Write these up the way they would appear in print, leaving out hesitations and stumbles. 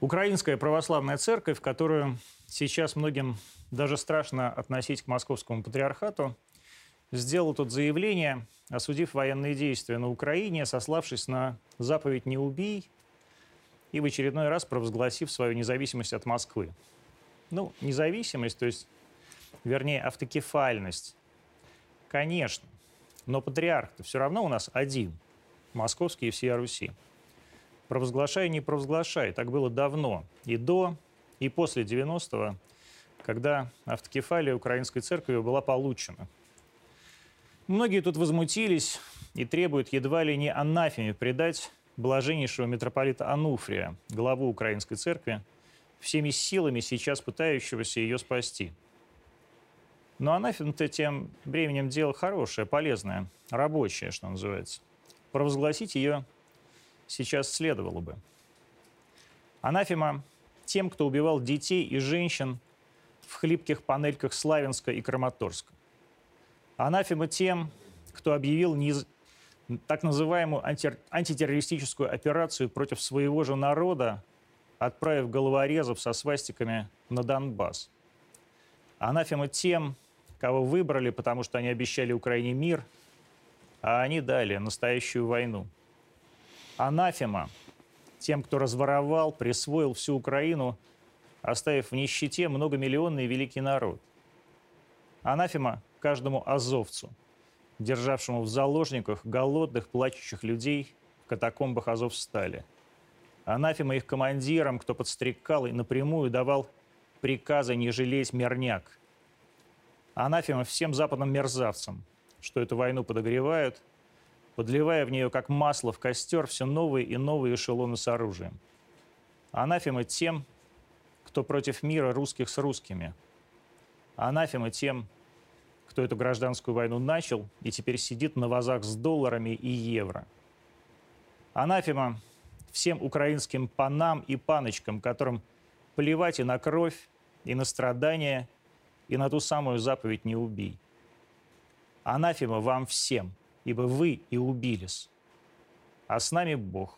Украинская православная церковь, которую сейчас многим даже страшно относить к Московскому патриархату, сделала тут заявление, осудив военные действия на Украине, сославшись на заповедь «Не убий» и в очередной раз провозгласив свою независимость от Москвы. Ну, независимость, то есть, вернее, автокефальность, конечно, но патриарх-то все равно у нас один, московский и всея Руси. Провозглашай, не провозглашай, так было давно, и до, и после 90-го, когда автокефалия Украинской церкви была получена. Многие тут возмутились и требуют едва ли не анафеме предать блаженнейшего митрополита Онуфрия, главу Украинской церкви, всеми силами сейчас пытающегося ее спасти. Но анафема-то тем временем дело хорошее, полезное, рабочее, что называется. Провозгласить ее сейчас следовало бы. Анафема тем, кто убивал детей и женщин в хлипких панельках Славянска и Краматорска. Анафема тем, кто объявил так называемую антитеррористическую операцию против своего же народа, отправив головорезов со свастиками на Донбасс. Анафема тем, кого выбрали, потому что они обещали Украине мир, а они дали настоящую войну. Анафема тем, кто разворовал, присвоил всю Украину, оставив в нищете многомиллионный великий народ. Анафема каждому азовцу, державшему в заложниках голодных, плачущих людей в катакомбах Азовстали. Анафема их командирам, кто подстрекал и напрямую давал приказы не жалеть мирняк. Анафема всем западным мерзавцам, что эту войну подогревают, подливая в нее, как масло в костер, все новые и новые эшелоны с оружием. Анафема тем, кто против мира русских с русскими. Анафема тем, кто эту гражданскую войну начал и теперь сидит на вазах с долларами и евро. Анафема всем украинским панам и паночкам, которым плевать и на кровь, и на страдания, и на ту самую заповедь «Не убий». Анафема вам всем, ибо вы и убились. А с нами Бог.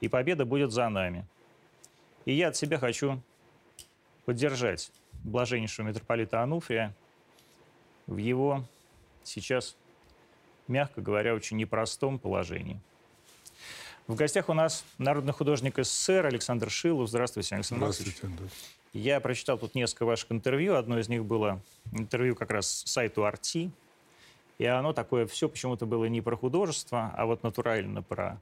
И победа будет за нами. И я от себя хочу поддержать блаженнейшего митрополита Онуфрия в его сейчас, мягко говоря, очень непростом положении. В гостях у нас народный художник СССР Александр Шилов. Здравствуйте, Александр Максович. Здравствуйте. Я прочитал тут несколько ваших интервью. Одно из них было интервью как раз сайту RT. И оно такое все почему-то было не про художество, а вот натурально про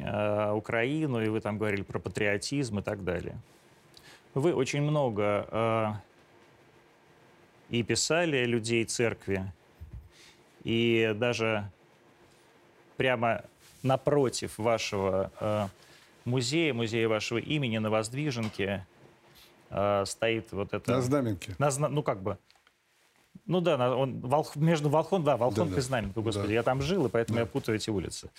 Украину. И вы там говорили про патриотизм и так далее. Вы очень много... и писали людей церкви, и даже прямо напротив вашего музея, музея вашего имени на Воздвиженке стоит вот это... На Знаменке. Ну, как бы... Ну да, между Волхонкой и Знаменкой, господи, да. Я там жил, и поэтому да. Я путаю эти улицы.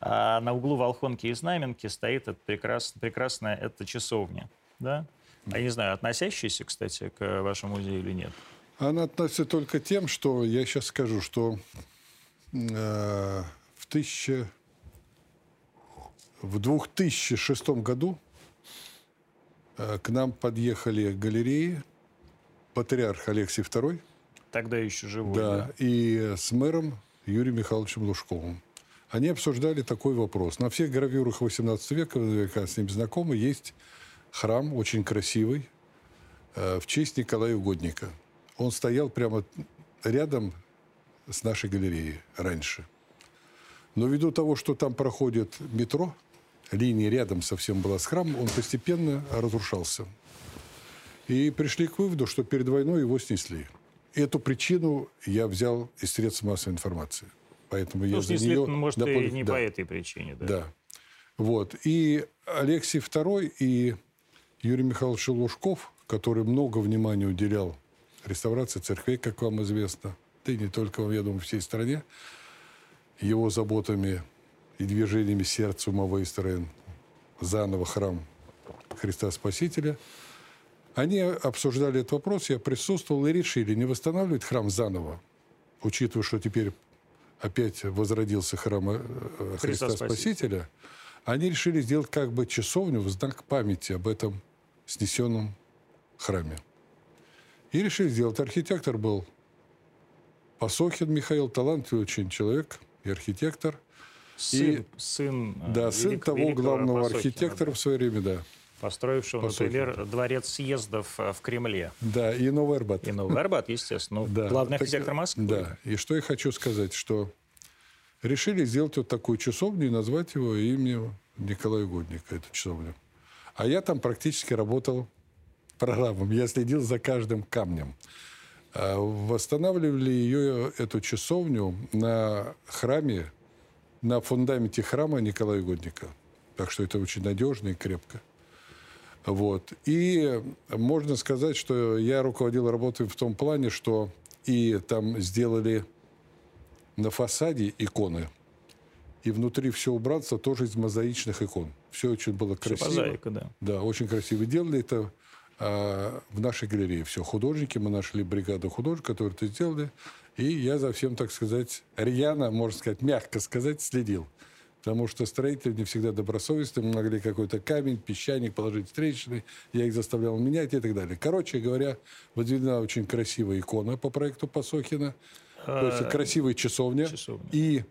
А на углу Волхонки и Знаменки стоит эта прекрасная эта часовня, да? Я не знаю, относящаяся, кстати, к вашему музею или нет? Она относится только тем, что я сейчас скажу, что в 2006 году к нам подъехали галереи Патриарх Алексий II. Тогда еще живой. Да, и с мэром Юрием Михайловичем Лужковым. Они обсуждали такой вопрос. На всех гравюрах 18 века, наверняка с ним знакомы, есть... Храм очень красивый, в честь Николая Угодника. Он стоял прямо рядом с нашей галереей раньше. Но ввиду того, что там проходит метро, линия рядом совсем была с храмом, он постепенно разрушался. И пришли к выводу, что перед войной его снесли. Эту причину я взял из средств массовой информации. Поэтому я за нее... Может, и не по этой причине, да? Да. Вот. И Алексий II, и... Юрий Михайлович Лужков, который много внимания уделял реставрации церквей, как вам известно, да и не только вам, я думаю, всей стране, его заботами и движениями сердца ума выстроен заново храм Христа Спасителя. Они обсуждали этот вопрос, я присутствовал, и решили не восстанавливать храм заново, учитывая, что теперь опять возродился храм Христа Спасителя, они решили сделать как бы часовню в знак памяти об этом снесенном храме. И решили сделать. Архитектор был Пасохин Михаил, талантливый очень человек и архитектор. Сын того главного архитектора в свое время, да. Построившего, например, дворец съездов в Кремле. Да, и Новый Арбат. И Новый Арбат, естественно. Да. Главный архитектор Москвы. Да, и что я хочу сказать, что решили сделать вот такую часовню и назвать его именем Николая Угодника, эту часовню. А я там практически работал прорабом. Я следил за каждым камнем. Восстанавливали ее, эту часовню, на храме, на фундаменте храма Николая Угодника. Так что это очень надежно и крепко. Вот. И можно сказать, что я руководил работой в том плане, что и там сделали на фасаде иконы, и внутри все убранство тоже из мозаичных икон. Все очень было красиво. Все мозаика, да. Да, очень красиво. Делали это в нашей галерее. Все художники, мы нашли бригаду художников, которые это сделали, и я за всем, так сказать, рьяно, можно сказать, мягко сказать, следил. Потому что строители не всегда добросовестны, мы могли какой-то камень, песчаник положить встречный, я их заставлял менять и так далее. Короче говоря, возведена очень красивая икона по проекту Пасохина, то есть красивая часовня. И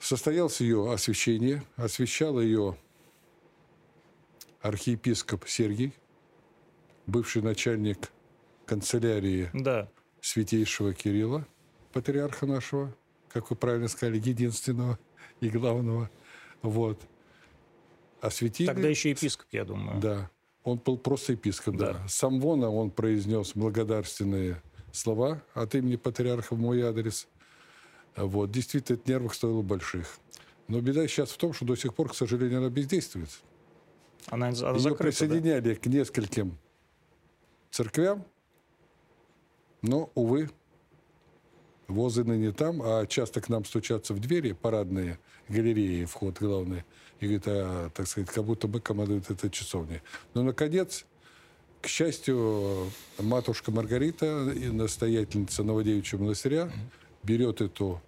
состоялось ее освящение, освящал ее архиепископ Сергий, бывший начальник канцелярии святейшего Кирилла, патриарха нашего, как вы правильно сказали, единственного и главного. Вот. Освятили... Тогда еще епископ, я думаю. Да. Он был просто епископ, да. С амвона он произнес благодарственные слова от имени патриарха в мой адрес. Вот. Действительно, это нервов стоило больших. Но беда сейчас в том, что до сих пор, к сожалению, она бездействует. Она закрыта, присоединяли к нескольким церквям, но, увы, возы ныне там, а часто к нам стучатся в двери парадные, галереи, вход главный, и говорят, так сказать, как будто бы командует этой часовней. Но, наконец, к счастью, матушка Маргарита, настоятельница Новодевичьего монастыря, берет эту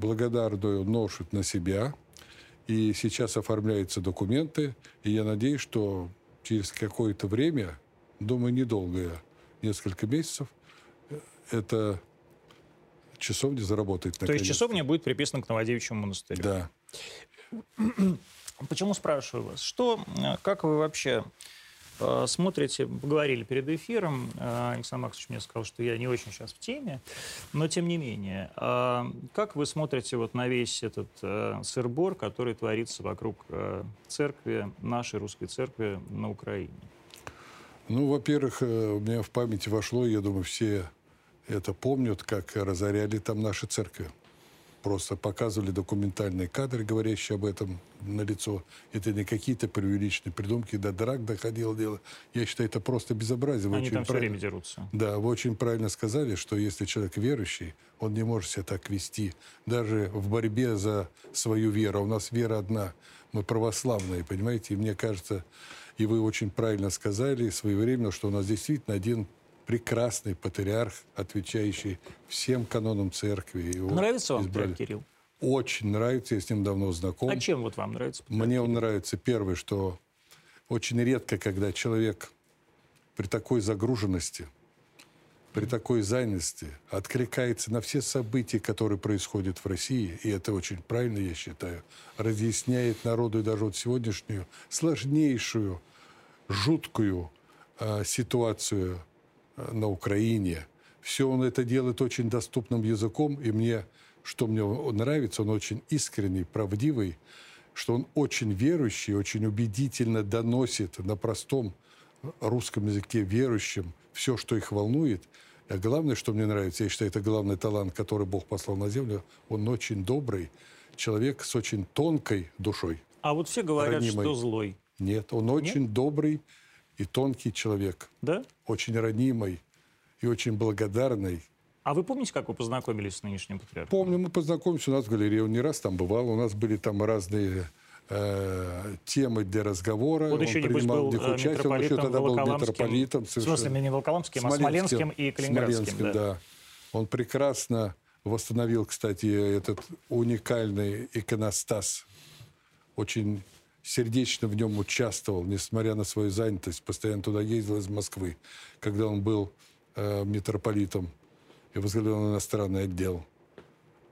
благодарную ношу на себя, и сейчас оформляются документы, и я надеюсь, что через какое-то время, думаю, недолгое, несколько месяцев, это... часовня заработает. То есть часовня будет приписана к Новодевичьему монастырю. Да. Почему спрашиваю вас? Как вы вообще смотрите, поговорили перед эфиром, Александр Максович мне сказал, что я не очень сейчас в теме, но тем не менее, как вы смотрите вот на весь этот сыр-бор, который творится вокруг церкви, нашей русской церкви на Украине? Ну, во-первых, у меня в памяти вошло, я думаю, все... это помнят, как разоряли там наши церкви. Просто показывали документальные кадры, говорящие об этом налицо. Это не какие-то преувеличенные придумки, до драк доходило дело. Я считаю, это просто безобразие. Они там все время дерутся. Да, вы очень правильно сказали, что если человек верующий, он не может себя так вести. Даже в борьбе за свою веру. У нас вера одна. Мы православные, понимаете? И мне кажется, и вы очень правильно сказали своевременно, что у нас действительно один прекрасный патриарх, отвечающий всем канонам церкви. Его нравится вам патриарх Кирилл? Очень нравится, я с ним давно знаком. А чем вот вам нравится патриарх? Мне он нравится, первое, что очень редко, когда человек при такой загруженности, при такой занятости откликается на все события, которые происходят в России, и это очень правильно, я считаю, разъясняет народу и даже вот сегодняшнюю сложнейшую, жуткую ситуацию на Украине. Все он это делает очень доступным языком, и мне, что мне нравится, он очень искренний, правдивый, что он очень верующий, очень убедительно доносит на простом русском языке верующим все, что их волнует. А главное, что мне нравится, я считаю, это главный талант, который Бог послал на землю, он очень добрый человек с очень тонкой душой. А вот все говорят, ранимой. Что злой. Нет, он очень добрый и тонкий человек. Да? Очень ранимый и очень благодарный. А вы помните, как вы познакомились с нынешним патриархом? Помню, мы познакомились у нас в галерее. Он не раз там бывал. У нас были там разные темы для разговора. Он еще принимал в них участие. Он еще тогда был митрополитом. В смысле, не волоколамским, а смоленским и калининградским. Да. Он прекрасно восстановил, кстати, этот уникальный иконостас. Очень сердечно в нем участвовал, несмотря на свою занятость. Постоянно туда ездил из Москвы, когда он был митрополитом и возглавлял иностранный отдел.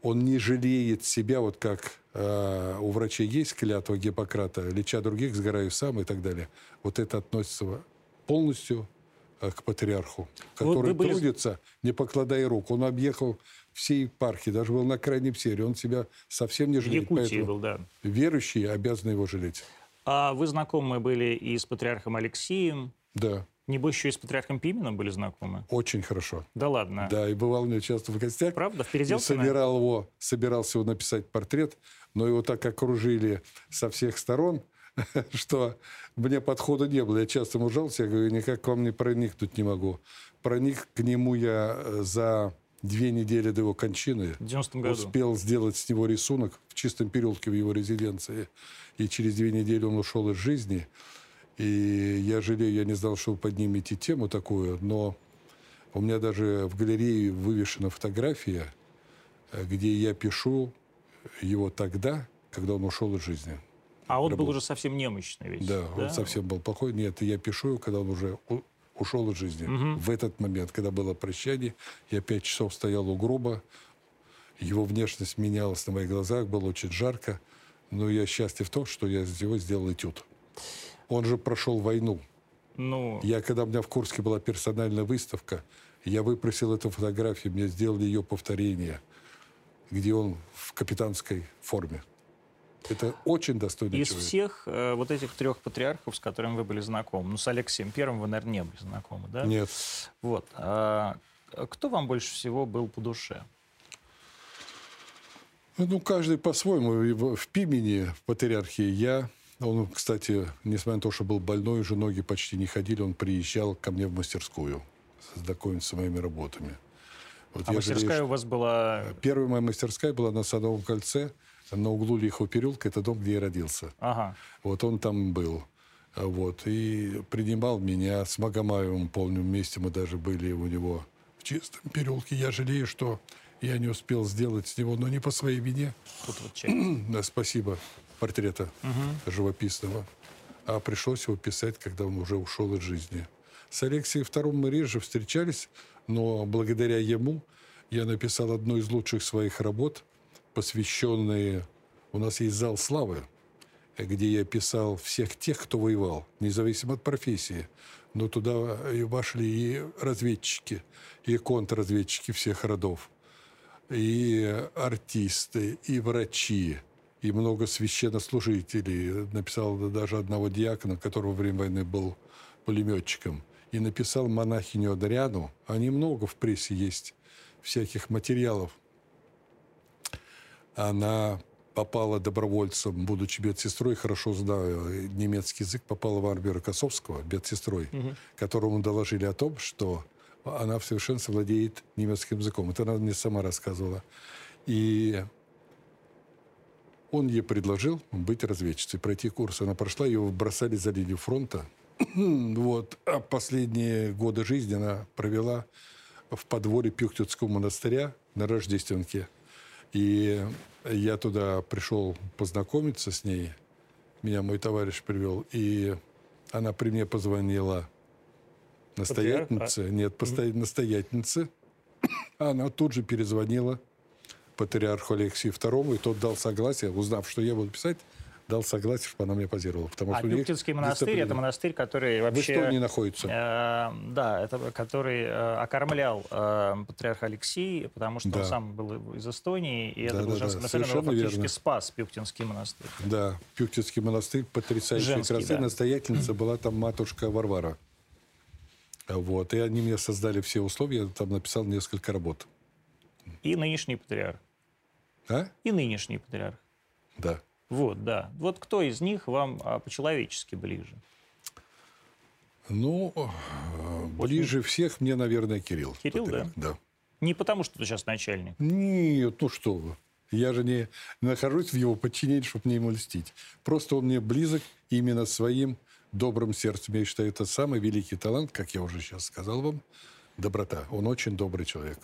Он не жалеет себя, вот как у врачей есть клятва Гиппократа, леча других, сгораю сам и так далее. Вот это относится полностью к патриарху, который вот трудится, не покладая рук. Он объехал все епархии, даже был на крайнем севере. Он себя совсем не жалеет. Поэтому был, да. Верующие обязаны его жалеть. А вы знакомы были и с патриархом Алексием? Да. Небось, еще и с патриархом Пименом были знакомы? Очень хорошо. Да ладно? Да, и бывал у меня часто в гостях. Правда? В Переделкино? Собирался его написать портрет, но его так окружили со всех сторон, что мне подхода не было. Я часто ему жаловался, я говорю, никак к вам не проникнуть не могу. Проник к нему я за 2 недели до его кончины. В 90-м году. Успел сделать с него рисунок в Чистом переулке в его резиденции. И через 2 недели он ушел из жизни. И я жалею, я не знал, что вы поднимете тему такую, но у меня даже в галерее вывешена фотография, где я пишу его тогда, когда он ушел из жизни. А он был уже совсем немощный ведь? Да, да? Он совсем был плохой. Нет, я пишу его, когда он уже ушел из жизни. Угу. В этот момент, когда было прощание, я 5 часов стоял у гроба, его внешность менялась на моих глазах, было очень жарко, но я счастлив в том, что я из него сделал этюд. Он же прошел войну. Ну... Когда у меня в Курске была персональная выставка, я выпросил эту фотографию, мне сделали ее повторение, где он в капитанской форме. Это очень достойный человек. Из всех вот этих 3 патриархов, с которыми вы были знакомы, ну, с Алексием Первым вы, наверное, не были знакомы, да? Нет. Вот. Кто вам больше всего был по душе? Ну, каждый по-своему. В Пимене, в патриархии, я... Он, кстати, несмотря на то, что был больной, уже ноги почти не ходили, он приезжал ко мне в мастерскую, знакомиться с моими работами. Вот а мастерская жалею, у вас была... Первая моя мастерская была на Садовом кольце, на углу Лихого переулка, это дом, где я родился. Ага. Вот он там был. Вот. И принимал меня с Магомаевым, помню, вместе мы даже были у него в Чистом переулке. Я жалею, что я не успел сделать с него, но не по своей вине. Тут вот чай. Спасибо. Портрета живописного. А пришлось его писать, когда он уже ушел из жизни. С Алексием II мы реже встречались, но благодаря ему я написал одну из лучших своих работ, посвященные... У нас есть зал славы, где я писал всех тех, кто воевал, независимо от профессии. Но туда вошли и разведчики, и контрразведчики всех родов, и артисты, и врачи, и много священнослужителей. Написал даже одного диакона, который во время войны был пулеметчиком. И написал монахиню Адриану. Они много в прессе есть всяких материалов. Она попала добровольцем, будучи медсестрой, хорошо знала немецкий язык, попала в армию Рокоссовского медсестрой, которому доложили о том, что она в совершенстве владеет немецким языком. Это она мне сама рассказывала. И... Он ей предложил быть разведчицей, пройти курс. Она прошла, ее бросали за линию фронта. Вот. А последние годы жизни она провела в подворье Пюхтицкого монастыря на Рождественке. И я туда пришел познакомиться с ней. Меня мой товарищ привел. И она при мне позвонила настоятельнице. Нет, настоятельнице. Она тут же перезвонила патриарху Алексию II, и тот дал согласие, узнав, что я буду писать, дал согласие, чтобы она мне позировала. Потому что Пюхтицкий монастырь — это монастырь, который вообще... В Эстонии находится. Да, это который окормлял патриарх Алексий, потому что он сам был из Эстонии, и это был женский монастырь, он фактически спас Пюхтинский монастырь. Да, Пюхтицкий монастырь потрясающей красоты. Настоятельница была там матушка Варвара. Вот. И они мне создали все условия, я там написал несколько работ. И нынешний патриарх. А? И нынешний патриарх. Да. Вот, да. Вот кто из них вам по-человечески ближе? Ну, ближе всех мне, наверное, Кирилл. Кирилл, да? Да. Не потому, что ты сейчас начальник? Нет, ну что вы. Я же не нахожусь в его подчинении, чтобы не ему льстить. Просто он мне близок именно своим добрым сердцем. Я считаю, это самый великий талант, как я уже сейчас сказал вам, доброта. Он очень добрый человек.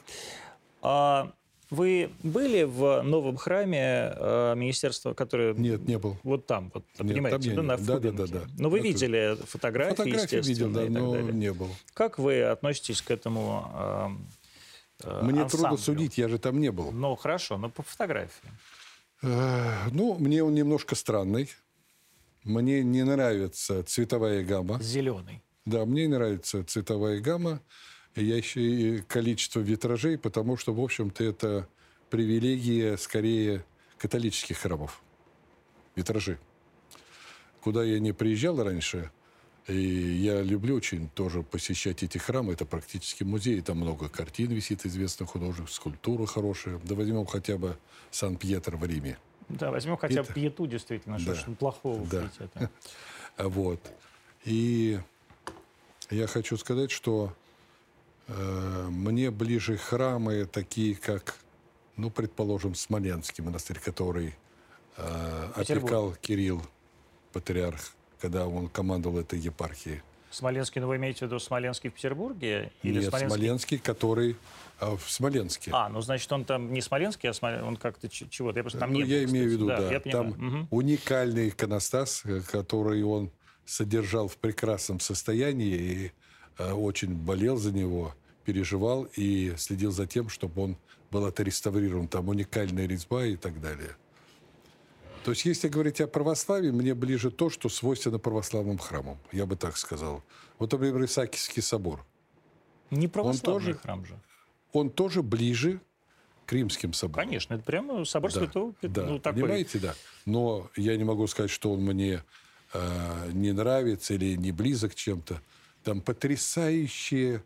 Вы были в новом храме министерства, которое... Нет, не был. Вот там, вот, нет, понимаете, там да, на Фубинке. Да. Но вы видели фотографии, естественно, видел, да, и так далее. Не был. Как вы относитесь к этому Мне ансамблю? Трудно судить, я же там не был. Ну, хорошо, но по фотографии. Ну, мне он немножко странный. Мне не нравится цветовая гамма. Зеленый. Да, мне не нравится цветовая гамма. Я еще и количество витражей, потому что, в общем-то, это привилегия, скорее, католических храмов. Витражи. Куда я не приезжал раньше, и я люблю очень тоже посещать эти храмы. Это практически музей. Там много картин висит, известных художников, скульптура хорошая. Да возьмем хотя бы Сан-Пьетро в Риме. Да, возьмем хотя бы Пьету, действительно, да, что плохого да. Вот. И я хочу сказать, что мне ближе храмы, такие как, ну, предположим, Смоленский монастырь, который опекал Кирилл, патриарх, когда он командовал этой епархией. Смоленский, ну, вы имеете в виду Смоленский в Петербурге? Или нет, Смоленский, который в Смоленске. А, ну, значит, он там не Смоленский, а он как-то чего-то. Я просто там ну, не я был, имею в виду, да. Там уникальный иконостас, который он содержал в прекрасном состоянии, и очень болел за него, переживал и следил за тем, чтобы он был отреставрирован. Там уникальная резьба и так далее. То есть, если говорить о православии, мне ближе то, что свойственно православным храмам. Я бы так сказал. Вот, например, Исаакиевский собор. Не православный храм же. Он тоже ближе к римским соборам. Конечно, это прямо собор святого Петра. Да, ну, понимаете, да. Но я не могу сказать, что он мне не нравится или не близок к чем-то. Там потрясающие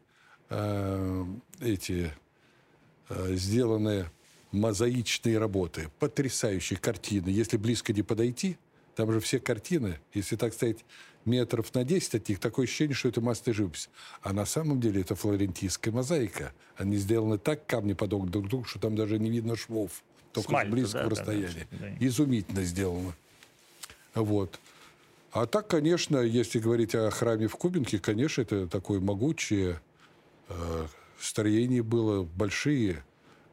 сделанные мозаичные работы, потрясающие картины. Если близко не подойти, там же все картины, если так сказать, метров на 10 от них, такое ощущение, что это масляная живопись. А на самом деле это флорентийская мозаика. Они сделаны так, камни подогнаны друг к другу, что там даже не видно швов, только с близкого расстояния. Да. Изумительно сделано. Вот. А так, конечно, если говорить о храме в Кубинке, конечно, это такое могучее строение было, большие,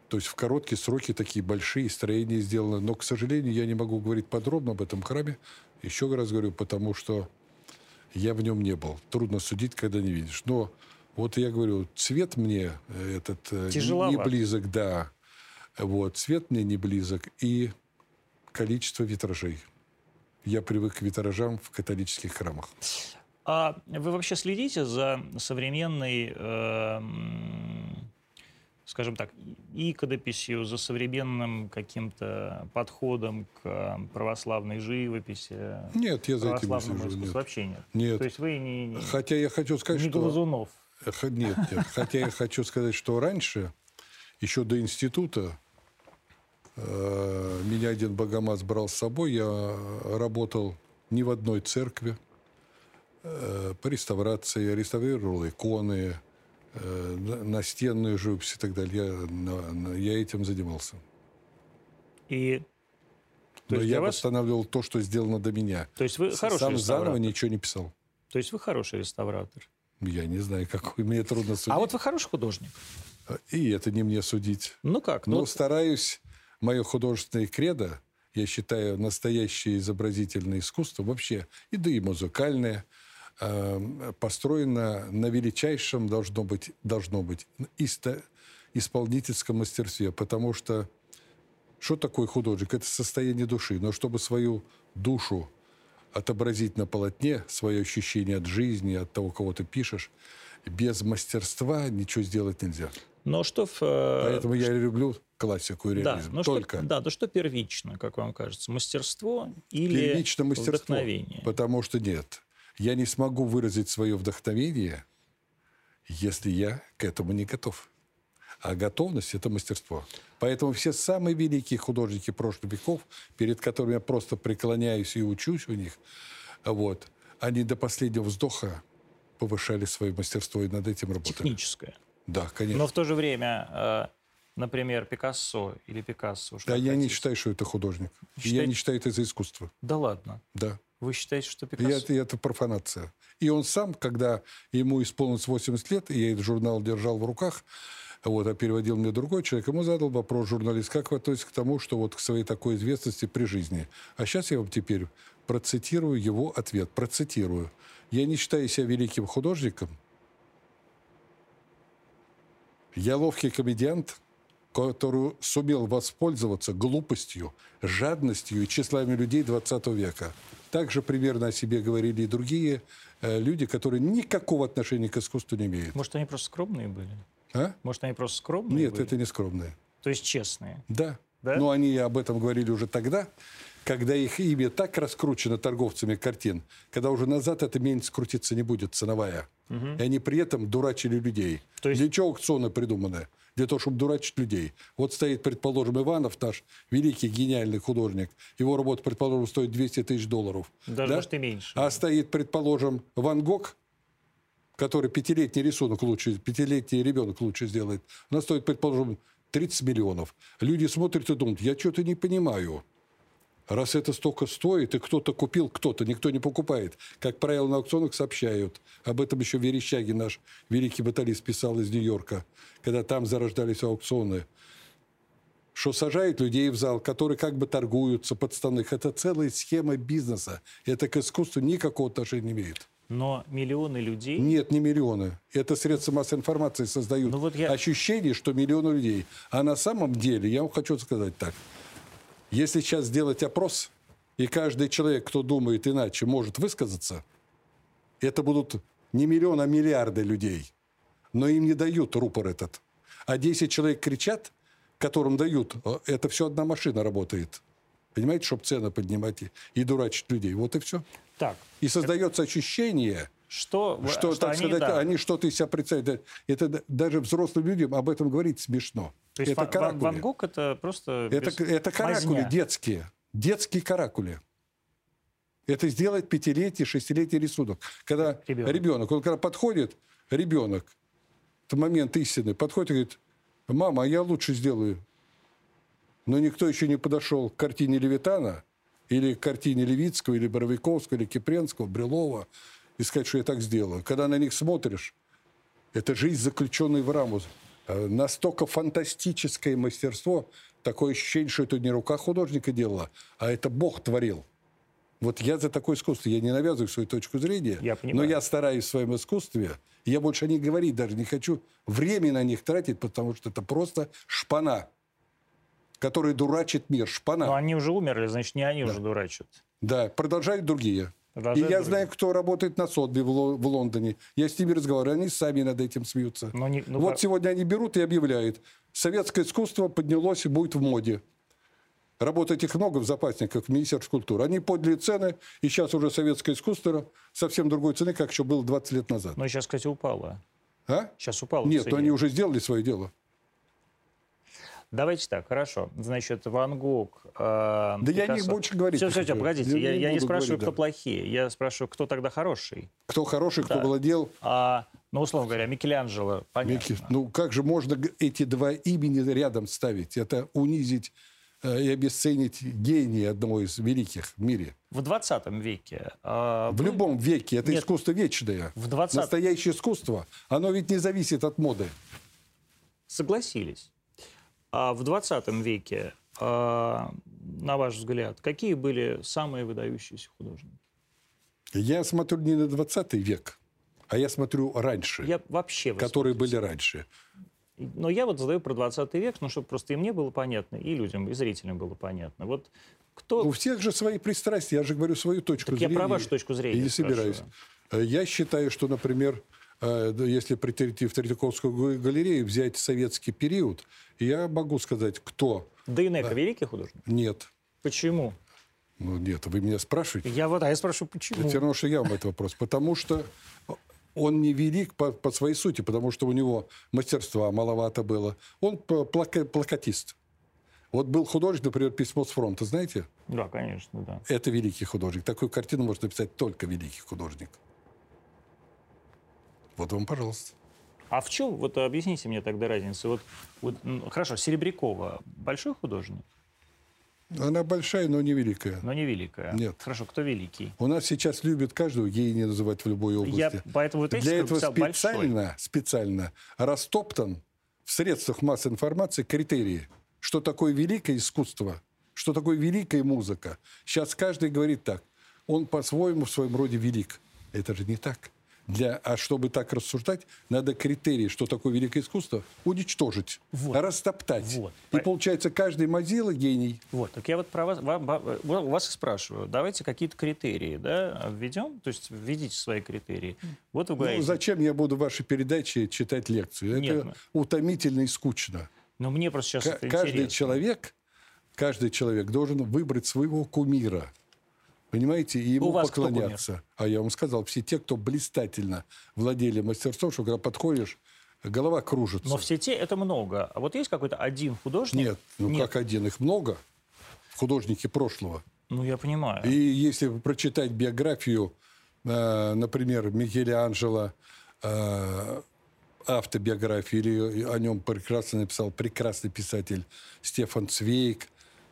то есть в короткие сроки такие большие строения сделаны. Но, к сожалению, я не могу говорить подробно об этом храме, еще раз говорю, потому что я в нем не был. Трудно судить, когда не видишь. Но вот я говорю, цвет мне этот не близок, да. Вот, цвет мне не близок и количество витражей. Я привык к витражам в католических храмах. А вы вообще следите за современной, скажем так, иконописью, за современным каким-то подходом к православной живописи? Нет, я за этим не слежу. Нет. Вообще нет? Нет. То есть вы не... Хотя я хочу сказать, не Глазунов. Нет, нет. Хотя я хочу сказать, что раньше, еще до института, меня один богомаз брал с собой. Я работал не в одной церкви по реставрации. Я реставрировал иконы, настенную живопись и так далее. Я этим занимался. И... Но я восстанавливал то, что сделано до меня. То есть вы хороший реставратор? Сам заново ничего не писал. То есть вы хороший реставратор? Я не знаю, какой. Мне трудно судить. А вот вы хороший художник? И это не мне судить. Ну как? Но стараюсь... Мое художественное кредо, я считаю, настоящее изобразительное искусство вообще, и да и музыкальное, построено на величайшем, должно быть исполнительском мастерстве. Потому что что такое художник? Это состояние души. Но чтобы свою душу отобразить на полотне, свое ощущение от жизни, от того, кого ты пишешь, без мастерства ничего сделать нельзя. Но что в... Поэтому я люблю классику и реализм. Да, но только. Что первично, как вам кажется? Мастерство или первично мастерство, вдохновение? Потому что нет. Я не смогу выразить свое вдохновение, если я к этому не готов. А готовность – это мастерство. Поэтому все самые великие художники прошлых веков, перед которыми я просто преклоняюсь и учусь у них, вот, они до последнего вздоха повышали свое мастерство и над этим работали. Техническое. Да, конечно. Но в то же время, например, Пикассо или Пикассо... Да, я не считаю, что это художник. Я не считаю это за искусство. Да ладно? Да. Вы считаете, что Пикассо... Это профанация. И он сам, когда ему исполнилось 80 лет, и я этот журнал держал в руках, вот, а переводил мне другой человек, ему задал вопрос журналист, как вы относитесь к тому, что вот к своей такой известности при жизни. А сейчас я вам теперь процитирую его ответ, процитирую. Я не считаю себя великим художником, я ловкий комедиант, который сумел воспользоваться глупостью, жадностью и тщеславием людей 20 века. Также примерно о себе говорили и другие люди, которые никакого отношения к искусству не имеют. Может, они просто скромные были? А? Может, они просто скромные? Нет, были? Это не скромные. То есть честные? Да. Да? Но они об этом говорили уже тогда, когда их имя так раскручено торговцами картин, когда уже назад эта мень скрутиться не будет, ценовая. Угу. И они при этом дурачили людей. То есть... Для чего аукционы придуманы? Для того, чтобы дурачить людей. Вот стоит, предположим, Иванов, наш великий, гениальный художник. Его работа, предположим, стоит $200 тысяч. Даже, да? Может, и меньше. А стоит, предположим, Ван Гог, который пятилетний рисунок лучше, пятилетний ребенок лучше сделает. Она стоит, предположим, 30 миллионов. Люди смотрят и думают, я что-то не понимаю. Раз это столько стоит, и кто-то купил, кто-то, никто не покупает. Как правило, на аукционах сообщают. Об этом еще Верещагин, наш великий баталист, писал из Нью-Йорка, когда там зарождались аукционы. Что сажают людей в зал, которые как бы торгуются, подставных. Это целая схема бизнеса. Это к искусству никакого отношения не имеет. Но миллионы людей... Нет, не миллионы. Это средства массовой информации создают ощущение, что миллионы людей. А на самом деле, я вам хочу сказать так. Если сейчас сделать опрос, и каждый человек, кто думает иначе, может высказаться, это будут не миллионы, а миллиарды людей. Но им не дают рупор этот. А 10 человек кричат, которым дают, это все одна машина работает. Понимаете, чтобы цены поднимать и дурачить людей. Вот и все. Так. И создается ощущение, что так они, сказать, да, они что-то из себя представляют. Это даже взрослым людям об этом говорить смешно. То есть это каракули. Ван Гог это просто... Это каракули мазня. Детские. Детские каракули. Это сделать пятилетний, шестилетний рисунок. Когда ребенок, он когда подходит, ребенок, в момент истины, подходит и говорит, мама, я лучше сделаю. Но никто еще не подошел к картине Левитана, или к картине Левицкого, или Боровиковского, или Кипренского, Брилова, и сказать, что я так сделаю. Когда на них смотришь, это жизнь, заключенная в раму. Настолько фантастическое мастерство, такое ощущение, что это не рука художника делала, а это Бог творил. Вот я за такое искусство, я не навязываю свою точку зрения, я но я стараюсь в своем искусстве, я больше о них говорить даже не хочу, время на них тратить, потому что это просто шпана, который дурачит мир, шпана. Но они уже умерли, значит, не они уже дурачат. Да, продолжают другие. И я знаю, кто работает на Сотби в Лондоне. Я с ними разговариваю, они сами над этим смеются. Вот сегодня они берут и объявляют. Советское искусство поднялось и будет в моде. Работает их много в запасниках, в Министерстве культуры. Они подняли цены, и сейчас уже советское искусство совсем другой цены, как еще было 20 лет назад. Но сейчас, кстати, упало. А? Сейчас упало. Нет, но они уже сделали свое дело. Давайте так, хорошо. Значит, Ван Гог... да я не больше говорить. Все, погодите. Я не спрашиваю, говорить, кто плохие. Я спрашиваю, кто тогда хороший. Кто хороший, кто владел... Ну, условно говоря, Микеланджело, понятно. Ну, как же можно эти два имени рядом ставить? Это унизить и обесценить гений одного из великих в мире. В 20 веке... в любом веке. Это искусство вечное. В 20... Настоящее искусство. Оно ведь не зависит от моды. Согласились. А в 20 веке, на ваш взгляд, какие были самые выдающиеся художники? Я смотрю не на 20 век, а я смотрю раньше, которые были раньше. Но я вот задаю про 20 век, ну, чтобы просто и мне было понятно, и людям, и зрителям было понятно. Вот кто... У всех же свои пристрастия, я же говорю свою точку зрения. Я про вашу точку зрения не собираюсь. Я считаю, что, например, если прийти в Третьяковскую галерею, взять советский период, я могу сказать, кто... Дейнека великий художник? Нет. Почему? Ну, нет, вы меня спрашиваете. Я спрашиваю, почему. Все равно, что я вам этот вопрос. Потому что он не велик по своей сути, потому что у него мастерства маловато было. Он плакатист. Вот был художник, например, «Письмо с фронта», знаете? Да, конечно, да. Это великий художник. Такую картину может написать только великий художник. Вот вам, пожалуйста. А в чем, вот объясните мне тогда разницу. Хорошо, Серебрякова большой художник? Она большая, но не великая. Но не великая. Нет. Хорошо, кто великий? У нас сейчас любят каждого гения называть в любой области. Поэтому, для этого специально растоптан в средствах массовой информации критерии, что такое великое искусство, что такое великая музыка. Сейчас каждый говорит так. Он по-своему в своем роде велик. Это же не так. А чтобы так рассуждать, надо критерии, что такое великое искусство, уничтожить, растоптать. И получается, каждый Мазила гений. Вот, так я вот про вас, у вас и спрашиваю. Давайте какие-то критерии, да, введем? То есть введите свои критерии. Вот вы говорите. Ну, зачем я буду ваши передачи читать лекцию? Это нет, утомительно и скучно. Но мне просто сейчас это интересно. Каждый человек должен выбрать своего кумира. Понимаете, и ему поклоняться. А я вам сказал, все те, кто блистательно владели мастерством, что когда подходишь, голова кружится. Но все те это много. А вот есть какой-то один художник? Нет, как один, их много. Художники прошлого. Ну, я понимаю. И если прочитать биографию, например, Микеланджело, автобиографию, или о нем прекрасно написал прекрасный писатель Стефан Цвейг,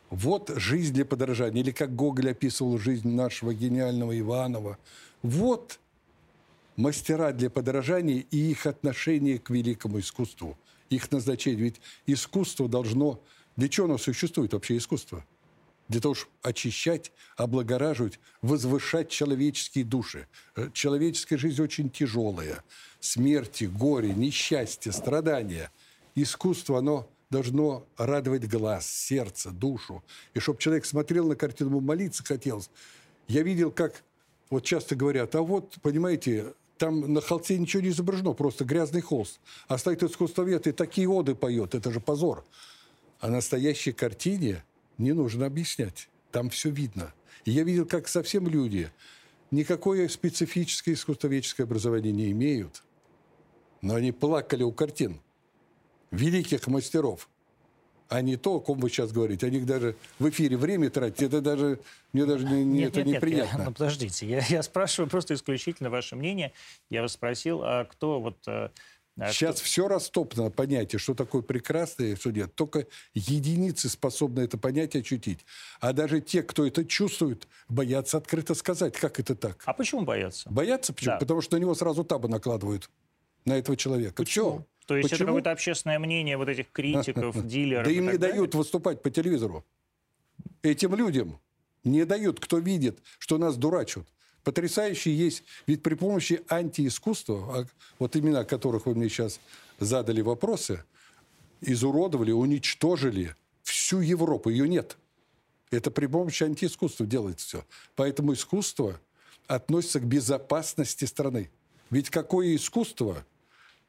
вот жизнь для подражания. Или как Гоголь описывал жизнь нашего гениального Иванова. Вот мастера для подражания и их отношение к великому искусству. Их назначение. Ведь искусство должно... Для чего оно существует вообще, искусство? Для того, чтобы очищать, облагораживать, возвышать человеческие души. Человеческая жизнь очень тяжелая. Смерти, горе, несчастье, страдания. Искусство, оно... должно радовать глаз, сердце, душу. И чтобы человек смотрел на картину, ему молиться хотелось. Я видел, как... Вот часто говорят, а вот, понимаете, там на холсте ничего не изображено, просто грязный холст. А стоит искусствовед и такие оды поет, это же позор. А настоящей картине не нужно объяснять. Там все видно. И я видел, как совсем люди никакое специфическое искусствоведческое образование не имеют, но они плакали у картин великих мастеров, а не то, о ком вы сейчас говорите. Они даже в эфире время тратят. Это даже мне даже неприятно. Ну, подождите, я спрашиваю просто исключительно ваше мнение. Я вас спросил, а кто вот... Сейчас все растоптано, понятие, что такое прекрасное, что нет. Только единицы способны это понятие ощутить. А даже те, кто это чувствует, боятся открыто сказать, как это так. А почему боятся? Боятся почему? Да. Потому что на него сразу табу накладывают, на этого человека. Почему? Все. То есть это какое-то общественное мнение вот этих критиков, дилеров. Да им не дают выступать по телевизору. Этим людям не дают, кто видит, что нас дурачат. Потрясающие есть, ведь при помощи антиискусства, вот имена которых вы мне сейчас задали вопросы, изуродовали, уничтожили всю Европу. Ее нет. Это при помощи антиискусства делается все. Поэтому искусство относится к безопасности страны. Ведь какое искусство...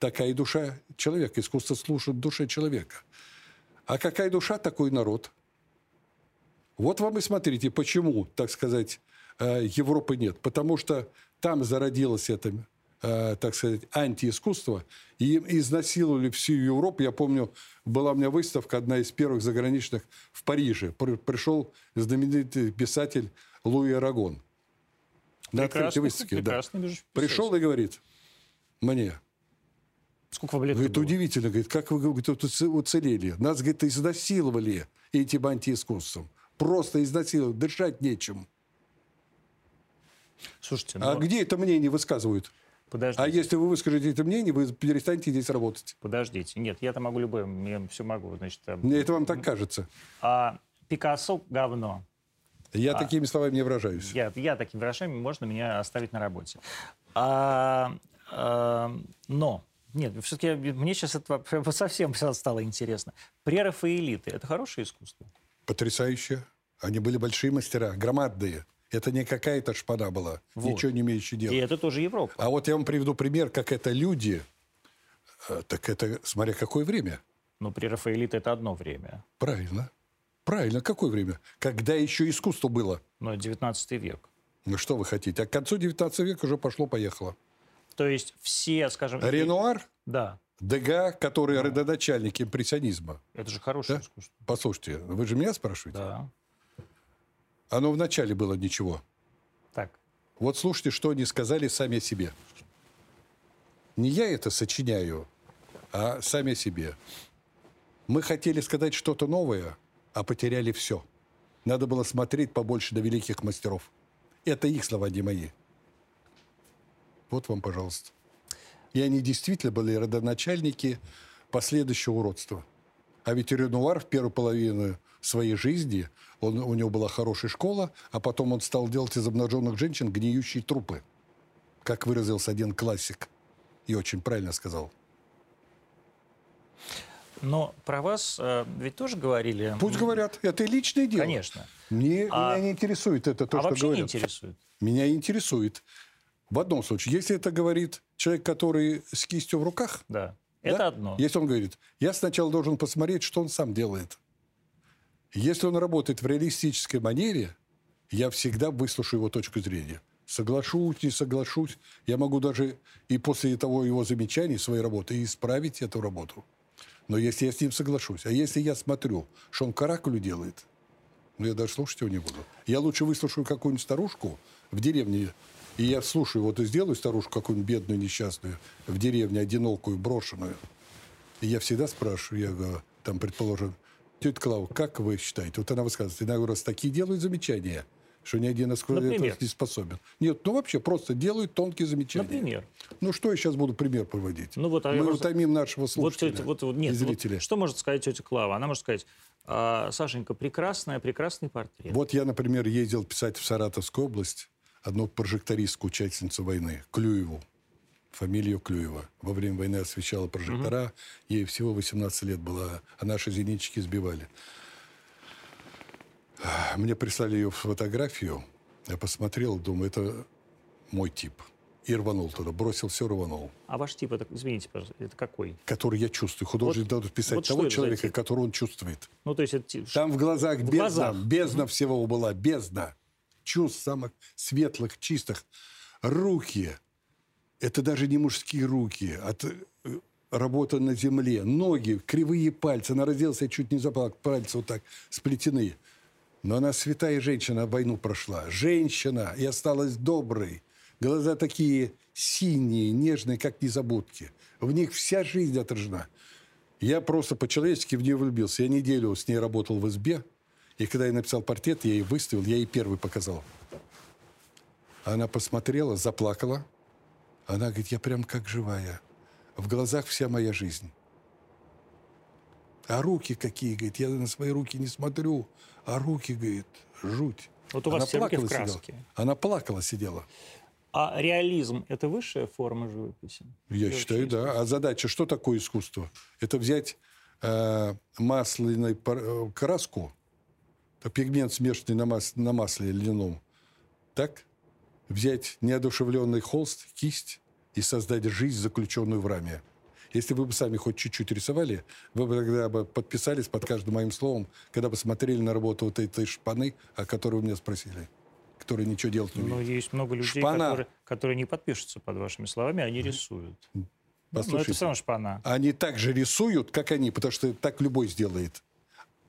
Такая и душа человека. Искусство служит душе человека. А какая душа, такой народ. Вот вам и смотрите, почему, так сказать, Европы нет. Потому что там зародилось это, так сказать, антиискусство. И изнасиловали всю Европу. Я помню, была у меня выставка, одна из первых заграничных, в Париже. Пришел знаменитый писатель Луи Арагон. На открытой выставке. Да. Пришел и говорит мне... Сколько вам лет это было? Удивительно, говорит, как вы, говорит, уцелели. Нас, говорит, изнасиловали этим антиискусством. Просто изнасиловали, дышать нечем. Слушайте, ну... А где это мнение высказывают? Подождите. А если вы выскажете это мнение, вы перестанете здесь работать. Подождите. Нет, я-то могу любое, я все могу. Значит, мне это вам так кажется. А Пикассо – говно. Я такими словами не выражаюсь. Я такими выражениями, можно меня оставить на работе. Но... Нет, все-таки мне сейчас это совсем стало интересно. Прерафаэлиты — это хорошее искусство? Потрясающе. Они были большие мастера, громадные. Это не какая-то шпана была, ничего не имеющая дела. И это тоже Европа. А вот я вам приведу пример, как это люди... Так это, смотря какое время. Ну, прерафаэлиты — это одно время. Правильно. Правильно, какое время? Когда еще искусство было? Ну, 19 век. Ну, что вы хотите? А к концу 19 века уже пошло-поехало. То есть все, скажем... Ренуар? Да. Дега, который родоначальник импрессионизма. Это же хорошее искусство. Послушайте, вы же меня спрашиваете? Да. Оно вначале было ничего. Так. Вот слушайте, что они сказали сами о себе. Не я это сочиняю, а сами о себе. Мы хотели сказать что-то новое, а потеряли все. Надо было смотреть побольше на великих мастеров. Это их слова, не мои. Вот вам, пожалуйста. И они действительно были родоначальники последующего уродства. А ведь Ренуар в первую половину своей жизни, у него была хорошая школа, а потом он стал делать из обнаженных женщин гниющие трупы. Как выразился один классик. И очень правильно сказал. Но про вас ведь тоже говорили... Пусть говорят. Это личное дело. Конечно. Меня не интересует это, то, что вообще говорят. Не интересует? Меня интересует. В одном случае. Если это говорит человек, который с кистью в руках... Да. Да? Это одно. Если он говорит, я сначала должен посмотреть, что он сам делает. Если он работает в реалистической манере, я всегда выслушаю его точку зрения. Соглашусь, не соглашусь. Я могу даже и после того его замечаний, своей работы, исправить эту работу. Но если я с ним соглашусь, а если я смотрю, что он каракулю делает, ну я даже слушать его не буду. Я лучше выслушаю какую-нибудь старушку в деревне. И я слушаю, вот и сделаю старушку какую-нибудь бедную, несчастную, в деревне, одинокую, брошенную. И я всегда спрашиваю, я говорю, там, предположим, тетя Клава, как вы считаете? Вот она высказывает, иногда раз такие делают замечания, что ни один из не способен. Нет, ну вообще просто делают тонкие замечания. Например? Ну что я сейчас буду пример проводить? Ну, вот, мы утомим нашего слушателя и зрителя. Вот, что может сказать тетя Клава? Она может сказать... Сашенька, прекрасный портрет. Вот я, например, ездил писать в Саратовскую область одну прожектористку, участницу войны, Клюеву, фамилию Клюева. Во время войны освещала прожектора, ей всего 18 лет было, а наши зенитчики сбивали. Мне прислали ее фотографию, я посмотрел, думаю, это мой тип. И рванул туда, бросил все, рванул. А ваш тип, это, извините, пожалуйста, это какой? Который я чувствую. Художник должен писать того человека, которого он чувствует. Ну, то есть это тип... Там в глазах бездна всего была, бездна. Чувств самых светлых, чистых. Руки. Это даже не мужские руки. Работа на земле. Ноги, кривые пальцы. Она разделась, я чуть не заплакал. Пальцы вот так сплетены. Но она святая женщина, войну прошла. Женщина. И осталась доброй. Глаза такие синие, нежные, как незабудки. В них вся жизнь отражена. Я просто по-человечески в нее влюбился. Я неделю с ней работал в избе. И когда я написал портрет, я ей выставил, я ей первый показал. Она посмотрела, заплакала. Она говорит, я прям как живая. В глазах вся моя жизнь. А руки какие, говорит, я на свои руки не смотрю. А руки, говорит, жуть. Вот у вас все руки в краске. Она плакала, сидела. А реализм – это высшая форма живописи? Я считаю, да. А задача, что такое искусство? Это взять масляную краску, пигмент, смешанный на масле льняном, так? Взять неодушевленный холст, кисть и создать жизнь, заключенную в раме. Если вы бы сами хоть чуть-чуть рисовали, вы бы тогда подписались под каждым моим словом, когда бы смотрели на работу вот этой шпаны, о которой вы меня спросили. Которые ничего делать не умеют. Но есть много людей, которые не подпишутся под вашими словами, они рисуют. Послушайте, это все равно шпана. Они так же рисуют, как они, потому что так любой сделает.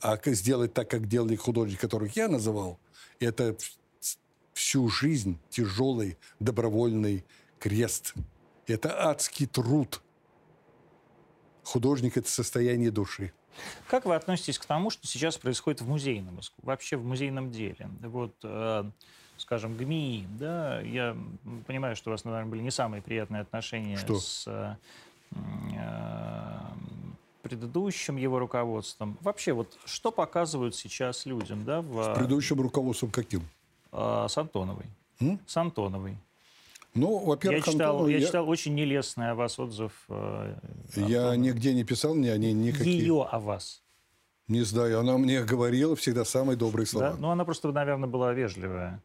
А сделать так, как делали художники, которых я называл, это всю жизнь тяжелый добровольный крест. Это адский труд. Художник – это состояние души. Как вы относитесь к тому, что сейчас происходит в музейном искусстве, вообще в музейном деле? Вот, скажем, ГМИИ, да, я понимаю, что у вас, наверное, были не самые приятные отношения с предыдущим его руководством. Вообще, вот что показывают сейчас людям, да? С предыдущим руководством каким? С Антоновой. С Антоновой. Ну, во-первых, я читал очень нелестный о вас отзыв. Я нигде не писал, ни о ней никакие. Ее о вас. Не знаю, она мне говорила всегда самые добрые слова. Да? Ну, она просто, наверное, была вежливая.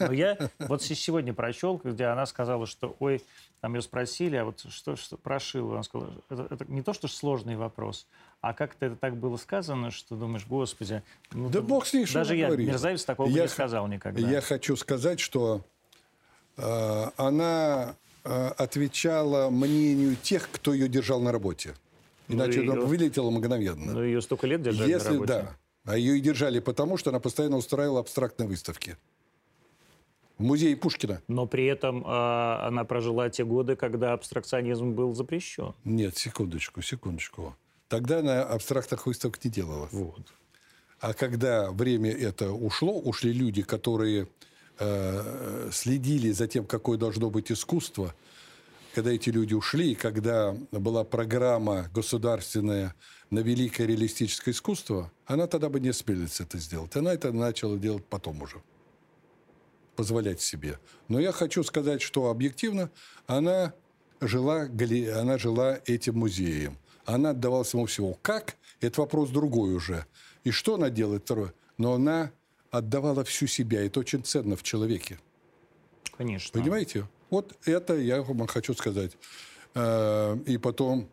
Но я вот сегодня прочел, где она сказала, что, ой, там ее спросили, а вот что про Шилова? Она сказала, это не то, что сложный вопрос, а как-то это так было сказано, что думаешь, господи. Ну, да бог с ней, что даже я, мерзавец, такого не сказал никогда. Я хочу сказать, что она отвечала мнению тех, кто ее держал на работе. Иначе она вылетела мгновенно. Но ее столько лет держали на работе. Да. А ее и держали потому, что она постоянно устраивала абстрактные выставки. В музее Пушкина. Но при этом она прожила те годы, когда абстракционизм был запрещен. Нет, секундочку. Тогда она абстрактных выставок не делала. Вот. А когда время это ушло, ушли люди, которые... следили за тем, какое должно быть искусство, когда эти люди ушли, и когда была программа государственная на великое реалистическое искусство, она тогда бы не осмелилась это сделать. Она это начала делать потом уже. Позволять себе. Но я хочу сказать, что объективно она жила этим музеем. Она отдавала самому всего. Как? Это вопрос другой уже. И что она делает второе? Но она отдавала всю себя. Это очень ценно в человеке. Конечно. Понимаете? Вот это я вам хочу сказать. И потом,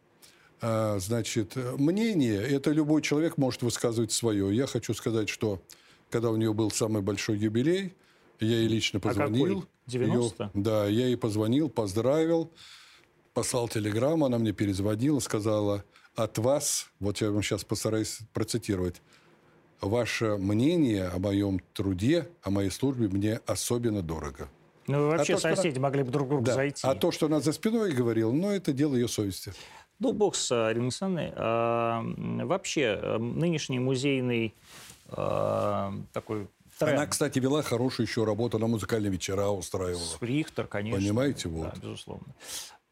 значит, мнение, это любой человек может высказывать свое. Я хочу сказать, что когда у нее был самый большой юбилей, я ей лично позвонил. А какой? 90-й? Да, я ей позвонил, поздравил, послал телеграмму, она мне перезвонила, сказала, от вас, вот я вам сейчас постараюсь процитировать, ваше мнение о моем труде, о моей службе мне особенно дорого. Ну, вы вообще соседи могли бы друг к другу зайти. А то, что она за спиной говорила, ну, это дело ее совести. Ну, бог с Римой Александровной. Вообще, нынешний музейный такой... Тренд. Она, кстати, вела хорошую еще работу, на музыкальные вечера устраивала. Рихтер, конечно. Понимаете, вот. Да, безусловно.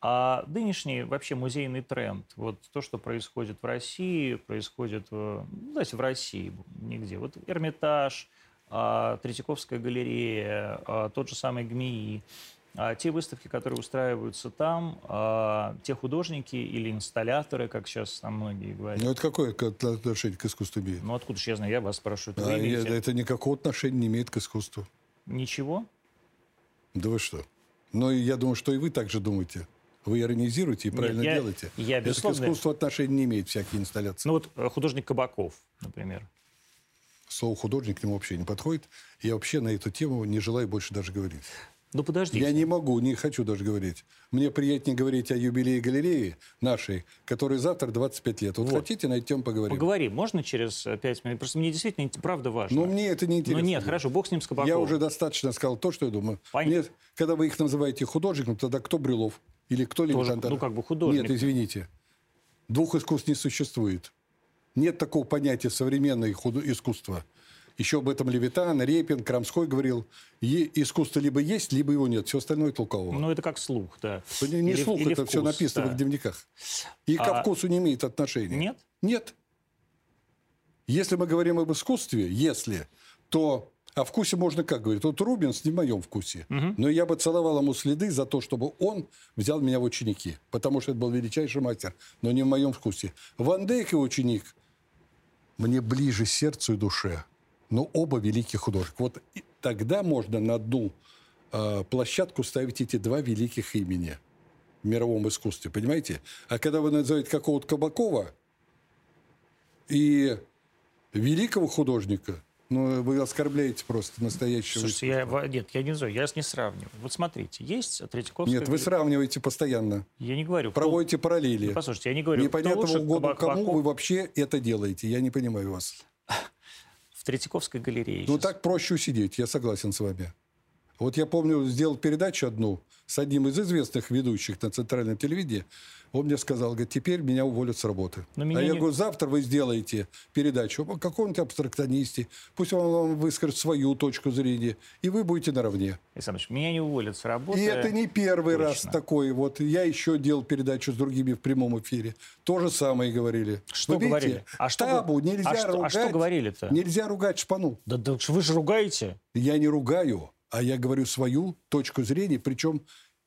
А нынешний вообще музейный тренд, вот то, что происходит в России, происходит, знаете, в России, нигде. Вот Эрмитаж, Третьяковская галерея, тот же самый ГМИИ, те выставки, которые устраиваются там, те художники или инсталляторы, как сейчас там многие говорят. Ну, это какое отношение к искусству имеет? Ну, откуда же я знаю, я вас спрашиваю. Это никакого отношения не имеет к искусству. Ничего? Да вы что? Но я думаю, что и вы так же думаете. Вы иронизируете и правильно делаете. Это безусловно... к искусству отношения не имеет всякие инсталляции. Ну, вот художник Кабаков, например. Слово «художник» к нему вообще не подходит. Я вообще на эту тему не желаю больше даже говорить. Ну, подождите. Я не могу, не хочу даже говорить. Мне приятнее говорить о юбилее галереи нашей, которой завтра 25 лет. Вот, вот. Хотите, на эту тему поговорим? Поговорим. Можно через 5 минут? Просто мне действительно, правда, важно. Но мне это не интересно. Ну, нет, хорошо, бог с ним, с Кабаковым. Я уже достаточно сказал то, что я думаю. Понятно. Мне, когда вы их называете художником, тогда кто Брюлов? Или кто Левитантаров? Ну, как бы художник. Нет, извините. Двух искусств не существует. Нет такого понятия современного искусства. Еще об этом Левитан, Репин, Крамской говорил. Искусство либо есть, либо его нет. Все остальное толково. Ну, это как слух, да. Не или, слух, или это вкус, все написано, да, в их дневниках. И ко вкусу не имеет отношения. Нет? Нет. Если мы говорим об искусстве, если, то о вкусе можно как говорить. Вот Рубенс не в моем вкусе. Угу. Но я бы целовал ему следы за то, чтобы он взял меня в ученики. Потому что это был величайший мастер, но не в моем вкусе. Ван Дейк и ученик мне ближе сердцу и душе. Но оба великих художника. Вот тогда можно на одну площадку ставить эти два великих имени в мировом искусстве, понимаете? А когда вы называете какого-то Кабакова и великого художника, ну, вы оскорбляете просто настоящего. Слушайте, нет, я не знаю, я вас не сравниваю. Вот смотрите, есть Третьяковская... Нет, вы сравниваете постоянно. Я не говорю. Проводите параллели. Ну, послушайте, я не говорю. Непонятно кому вы вообще это делаете. Я не понимаю вас. Третьяковской галереи. Ну, сейчас так проще усидеть, я согласен с вами. Вот я помню, сделал передачу одну с одним из известных ведущих на центральном телевидении. Он мне сказал, говорит, теперь меня уволят с работы. Я говорю, завтра вы сделаете передачу о каком-нибудь абстракционисте, пусть он вам выскажет свою точку зрения, и вы будете наравне. Александр Ильич, меня не уволят с работы. И это не первый раз такой. Вот я еще делал передачу с другими в прямом эфире. То же самое говорили. Что говорили? А штабу нельзя ругать. А что говорили-то? Нельзя ругать шпану. Да вы же ругаете. Я не ругаю. А я говорю свою точку зрения, причем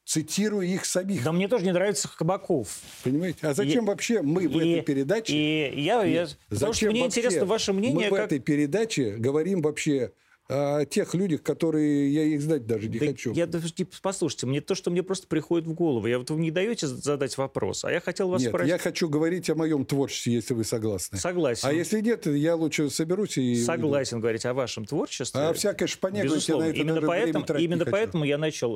цитирую их самих. Да мне тоже не нравится Кабаков. Понимаете? А зачем вообще мы в этой передаче... Потому что мне интересно ваше мнение. Мы в этой передаче говорим вообще о тех людях, которые я их знать даже не хочу. Послушайте, мне то, что мне просто приходит в голову. Вы не даете задать вопрос, а я хотел вас спросить. Нет, я хочу говорить о моем творчестве, если вы согласны. Согласен. А если нет, я лучше соберусь и... Согласен говорить о вашем творчестве. А всякое шпане, безусловно. Я на это, именно поэтому я начал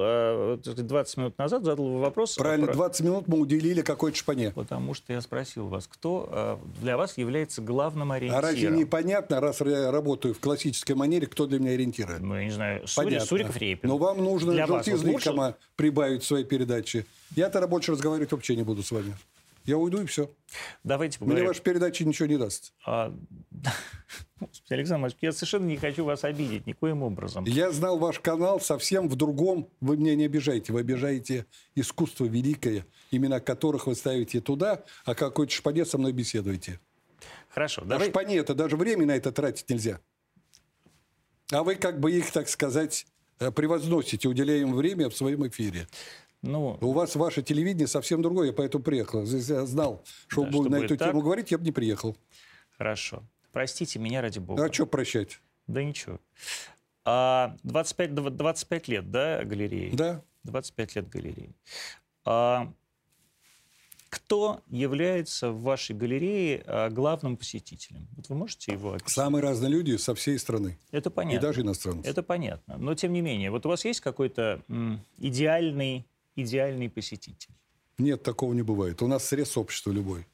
20 минут назад, задал вопрос. Правильно, 20 минут мы уделили какой-то шпане. Потому что я спросил вас, кто для вас является главным ориентиром. А разве непонятно, раз я работаю в классической манере, кто для ориентиры. Ну, я не знаю, Суриков, Репин. Но вам нужно желтизны прибавить в своей передаче. Я тогда больше разговаривать вообще не буду с вами. Я уйду, и все. Давайте поговорим. Мне ваша передача ничего не даст. Александр Максович, я совершенно не хочу вас обидеть никоим образом. Я знал ваш канал совсем в другом. Вы меня не обижаете. Вы обижаете искусство великое, имена которых вы ставите туда, а какой-то шпане со мной беседуете. Хорошо. А шпане это даже время на это тратить нельзя. А вы как бы их, так сказать, превозносите, уделяя им время в своем эфире. Ну, у вас ваше телевидение совсем другое, я поэтому приехал. Если я знал, что да, буду на эту тему говорить, я бы не приехал. Хорошо. Простите меня, ради бога. А что прощать? Да ничего. 25 лет, да, галереи? Да. 25 лет галереи. Кто является в вашей галерее главным посетителем? Вот вы можете его описать? Самые разные люди со всей страны. Это понятно. И даже иностранцы. Это понятно. Но, тем не менее, вот у вас есть какой-то идеальный посетитель? Нет, такого не бывает. У нас срез общества любой.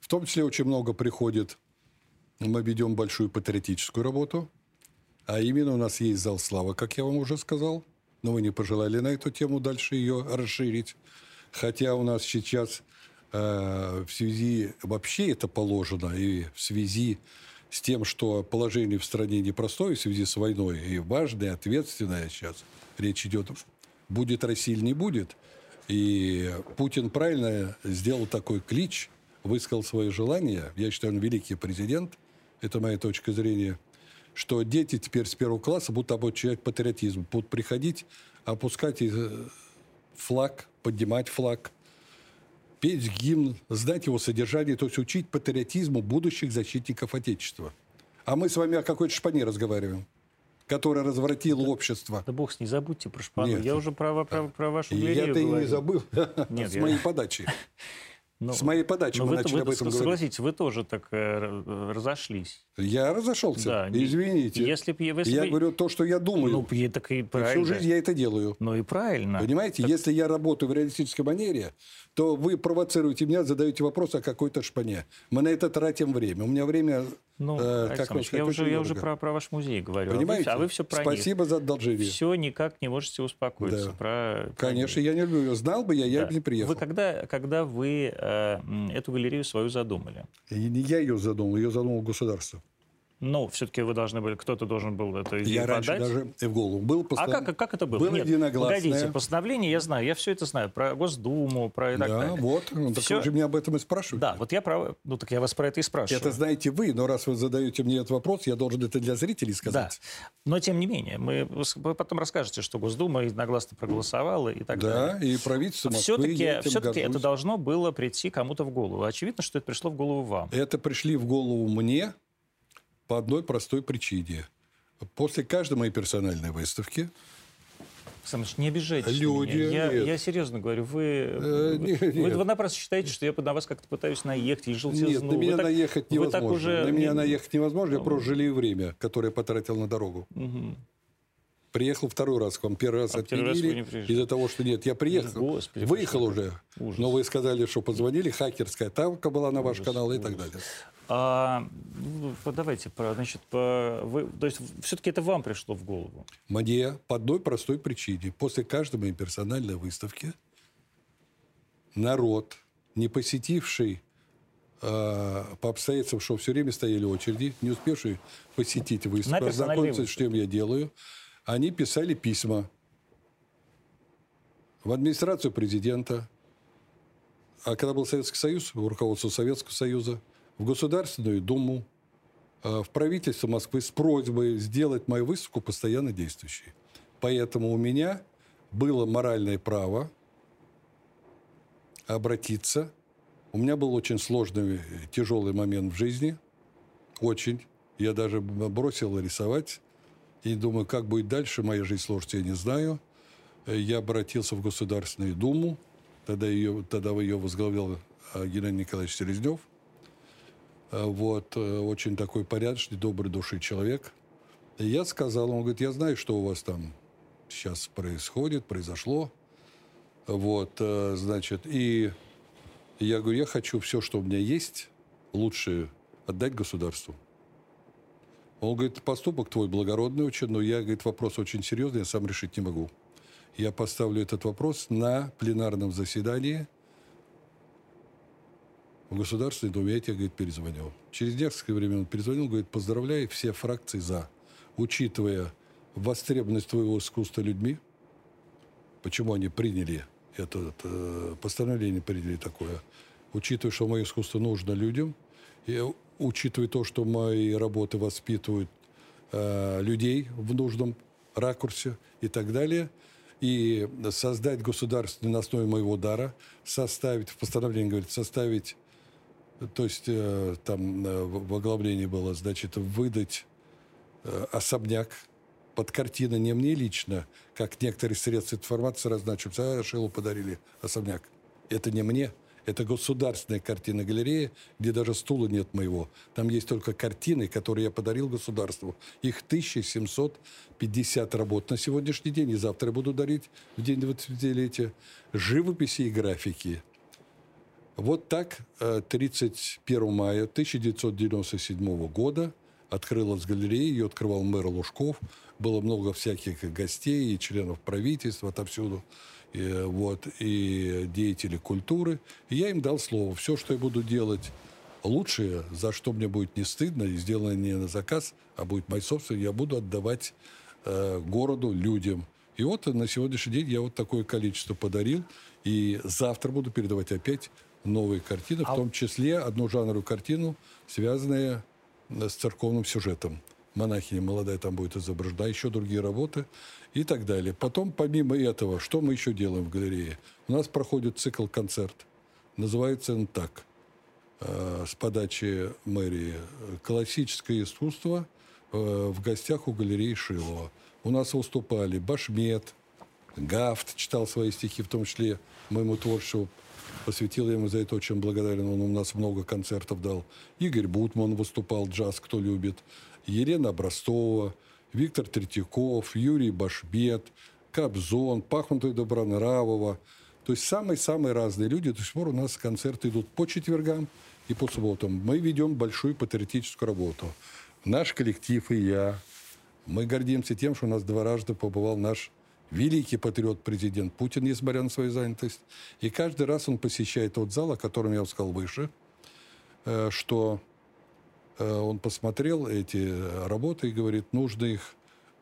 В том числе очень много приходит. Мы ведем большую патриотическую работу. А именно у нас есть зал славы, как я вам уже сказал. Но вы не пожелали на эту тему дальше ее расширить. Хотя у нас сейчас в связи... Вообще это положено. И в связи с тем, что положение в стране непростое, в связи с войной. И важное, ответственное сейчас. Речь идет... Будет Россия или не будет. И Путин правильно сделал такой клич, высказал свое желание. Я считаю, он великий президент. Это моя точка зрения. Что дети теперь с первого класса будут обучать патриотизм. Будут приходить, опускать флаг, поднимать флаг, петь гимн, знать его содержание. То есть учить патриотизму будущих защитников Отечества. А мы с вами о какой-то шпане разговариваем, который развратил общество. Да бог с ней, забудьте про шпану. Нет, я уже про вашу галерею говорю. Я-то и не забыл. Нет, моей подачи. С моей подачи мы начали об этом говорить. Согласитесь, вы тоже так разошлись. Я разошелся. Извините. Я говорю то, что я думаю. Всю жизнь я это делаю. Ну и правильно. Понимаете, если я работаю в реалистической манере, то вы провоцируете меня, задаете вопрос о какой-то шпане. Мы на это тратим время. У меня время... Ну, я уже про ваш музей говорю. Понимаете? А вы все про Спасибо них. За одолжение. Все никак не можете успокоиться. Да. Конечно, я не люблю. Знал бы я бы не приехал. Вы когда вы эту галерею свою задумали? Не я ее задумал государство. Но все-таки вы должны были, кто-то должен был это подать. Я раньше даже в голову был. А как это было? Было единогласное. Погодите, постановление я знаю, я все это знаю, про Госдуму, про и так далее. Да, вот, ну, так вы же меня об этом и спрашиваете. Да, вот я про... Ну, так я вас про это и спрашиваю. Это знаете вы, но раз вы задаете мне этот вопрос, я должен это для зрителей сказать. Да, но тем не менее, вы потом расскажете, что Госдума единогласно проголосовала и так далее. Да, и правительство Москвы. Все-таки это должно было прийти кому-то в голову. Очевидно, что это пришло в голову вам. Это пришли в голову мне, по одной простой причине. После каждой моей персональной выставки... Александр, не обижайтесь люди, меня. Я серьезно говорю, вы напрасно считаете, что я на вас как-то пытаюсь наехать и желтизну. Нет, на меня наехать невозможно. На меня наехать невозможно, я просто жалею время, которое я потратил на дорогу. Угу. Приехал второй раз к вам. Первый раз отменили из-за того, что нет. Я приехал, Господи, выехал уже. Ужас. Но вы сказали, что позвонили, хакерская тавка была на ваш канал и так далее. Давайте, то есть все-таки это вам пришло в голову? Мне по одной простой причине. После каждой моей персональной выставки народ, не посетивший по обстоятельствам, что все время стояли очереди, не успевший посетить выставку, ознакомиться с чем я делаю, они писали письма в администрацию президента, а когда был Советский Союз, в руководство Советского Союза, в Государственную Думу, в правительство Москвы с просьбой сделать мою выставку постоянно действующей. Поэтому у меня было моральное право обратиться. У меня был очень сложный, тяжелый момент в жизни. Очень. Я даже бросил рисовать. И думаю, как будет дальше, моя жизнь сложится, я не знаю. Я обратился в Государственную Думу, тогда ее возглавлял Геннадий Николаевич Селезнев. Вот, очень такой порядочный, добрый души человек. И я сказал, он говорит, я знаю, что у вас там сейчас произошло. Вот, значит, и я говорю, я хочу все, что у меня есть, лучше отдать государству. Он говорит, поступок твой благородный очень, но я, говорит, вопрос очень серьезный, я сам решить не могу. Я поставлю этот вопрос на пленарном заседании в государственный дом, я тебе, говорит, перезвонил. Через несколько времени он перезвонил, говорит, поздравляю, все фракции за. Учитывая востребованность твоего искусства людьми, почему они приняли это постановление, приняли такое, учитывая, что мое искусство нужно людям, и учитывая то, что мои работы воспитывают людей в нужном ракурсе и так далее, и создать государственную на основе моего дара, составить, в постановлении, говорит, составить, то есть там в оглавлении было, значит, выдать особняк под картины не мне лично, как некоторые средства информации разначиваются, а Шилу подарили особняк. Это не мне, это государственная картина галереи, где даже стула нет моего. Там есть только картины, которые я подарил государству. Их 1750 работ на сегодняшний день, и завтра я буду дарить в день 20-летия. Живописи и графики. Вот так 31 мая 1997 года открылась галерея, ее открывал мэр Лужков. Было много всяких гостей и членов правительства отовсюду, и деятелей культуры. И я им дал слово. Все, что я буду делать лучшее, за что мне будет не стыдно, и сделано не на заказ, а будет мой собственный, я буду отдавать городу, людям. И вот на сегодняшний день я вот такое количество подарил. И завтра буду передавать опять новые картины, в том числе одну жанровую картину, связанную с церковным сюжетом. Монахиня молодая там будет изображена, еще другие работы и так далее. Потом, помимо этого, что мы еще делаем в галерее? У нас проходит цикл-концерт. Называется он так. С подачи мэрии. Классическое искусство в гостях у галереи Шилова. У нас выступали Башмет, Гафт читал свои стихи, в том числе моему творчеству. Посвятил я ему, за это очень благодарен. Он у нас много концертов дал. Игорь Бутман выступал, джаз, кто любит. Елена Образцова, Виктор Третьяков, Юрий Башмет, Кобзон, Пахмутова и Добронравова. То есть самые-самые разные люди. До сих пор у нас концерты идут по четвергам и по субботам. Мы ведем большую патриотическую работу. Наш коллектив и я. Мы гордимся тем, что у нас дважды побывал наш великий патриот-президент Путин, несмотря на свою занятость. И каждый раз он посещает тот зал, о котором я сказал выше, что он посмотрел эти работы и говорит, нужно их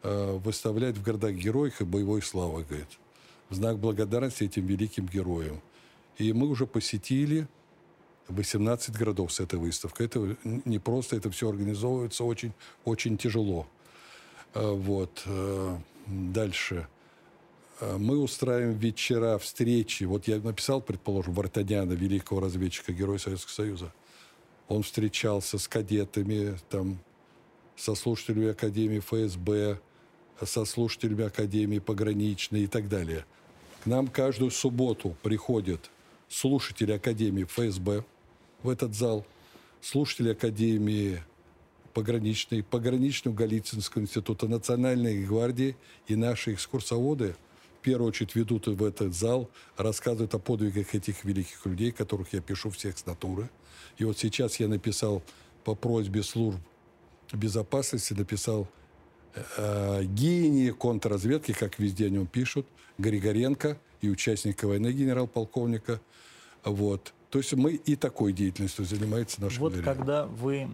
выставлять в городах героях и боевой славы, говорит, в знак благодарности этим великим героям. И мы уже посетили 18 городов с этой выставкой. Это не просто, это все организовывается очень-очень тяжело. Вот. Дальше. Мы устраиваем вечера, встречи. Вот я написал, предположим, Вартаняна, великого разведчика, героя Советского Союза. Он встречался с кадетами, там, со слушателями Академии ФСБ, со слушателями Академии пограничной и так далее. К нам каждую субботу приходят слушатели Академии ФСБ в этот зал, слушатели Академии пограничной, пограничного Голицынского института, Национальной гвардии, и наши экскурсоводы в первую очередь ведут в этот зал, рассказывают о подвигах этих великих людей, которых я пишу всех с натуры. И вот сейчас я написал по просьбе служб безопасности, написал гении контрразведки, как везде о нем пишут, Григоренко и участника войны генерал-полковника. Вот. То есть мы и такой деятельностью занимается наша галерея. Вот когда вы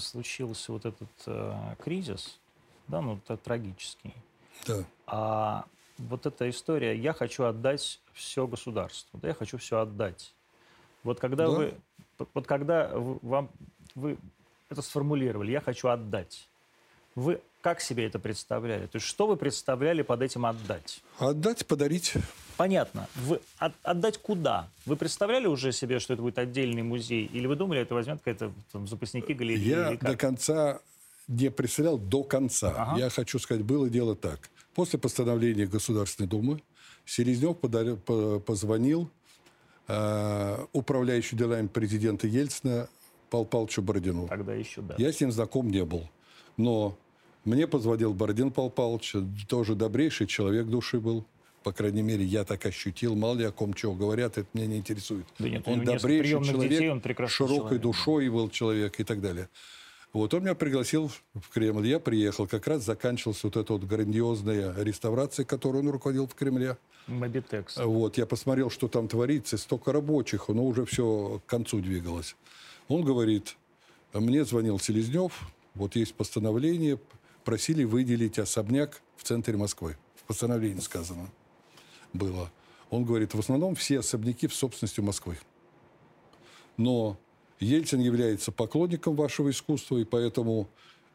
случился вот этот кризис, да, ну это трагический, да. Вот эта история, я хочу отдать все государству, да, я хочу все отдать. Вот когда, да, вы это сформулировали, я хочу отдать, вы как себе это представляли? То есть что вы представляли под этим отдать? Отдать, подарить. Понятно. Вы отдать куда? Вы представляли уже себе, что это будет отдельный музей? Или вы думали, это возьмет какая-то запасники галереи? Я до конца не представлял, до конца. Ага. Я хочу сказать, было дело так. После постановления Государственной Думы Селезнев позвонил управляющему делами президента Ельцина Павлу Павловичу Бородину. Тогда еще, да. Я с ним знаком не был. Но мне позвонил Бородин Павел Павлович, тоже добрейший человек души был. По крайней мере, я так ощутил. Мало ли о ком чего говорят, это меня не интересует. Да нет, он добрейший человек, детей, он широкой душой был человек и так далее. Вот он меня пригласил в Кремль, я приехал, как раз заканчивалась вот эта вот грандиозная реставрация, которую он руководил в Кремле. Мобитекс. Вот, я посмотрел, что там творится, столько рабочих, но уже все к концу двигалось. Он говорит, мне звонил Селезнев, вот есть постановление, просили выделить особняк в центре Москвы. В постановлении сказано было. Он говорит, в основном все особняки в собственности Москвы. Но Ельцин является поклонником вашего искусства, и поэтому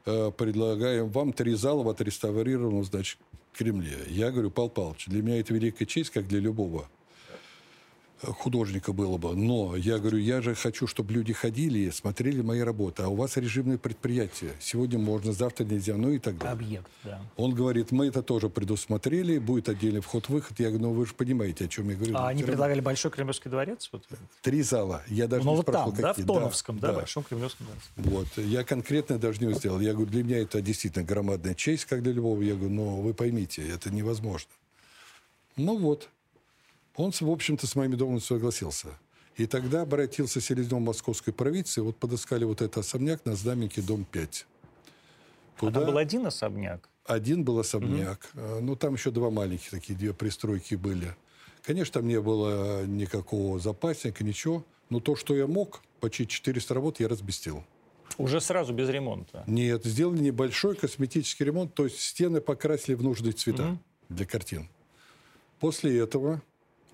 предлагаем вам 3 зала в отреставрированном, значит, Кремле. Я говорю, Павел Павлович, для меня это великая честь, как для любого художника было бы. Но я говорю, я же хочу, чтобы люди ходили и смотрели мои работы. А у вас режимное предприятие. Сегодня можно, завтра нельзя, ну и так далее. Объект, да. Он говорит, мы это тоже предусмотрели, будет отдельный вход-выход. Я говорю, ну вы же понимаете, о чем я говорю. А они предлагали большой Кремлевский дворец? Вот. 3 зала. Я даже не спрашивал, там, какие. Да, в Тоновском, да, да, большом Кремлевском дворце. Вот. Я конкретно даже не сделал. Я говорю, для меня это действительно громадная честь, как для любого. Я говорю, но вы поймите, это невозможно. Ну вот. Он, в общем-то, с моими домами согласился. И тогда обратился Селезнев московской провинции, вот подыскали вот этот особняк на Знаменке, дом 5. Куда... А там был один особняк? Один был особняк. Mm-hmm. Ну, там еще 2 маленьких такие, 2 пристройки были. Конечно, там не было никакого запасника, ничего. Но то, что я мог, почти 400 работ я разбестил. Уже сразу без ремонта? Нет, сделали небольшой косметический ремонт, то есть стены покрасили в нужные цвета для картин. После этого...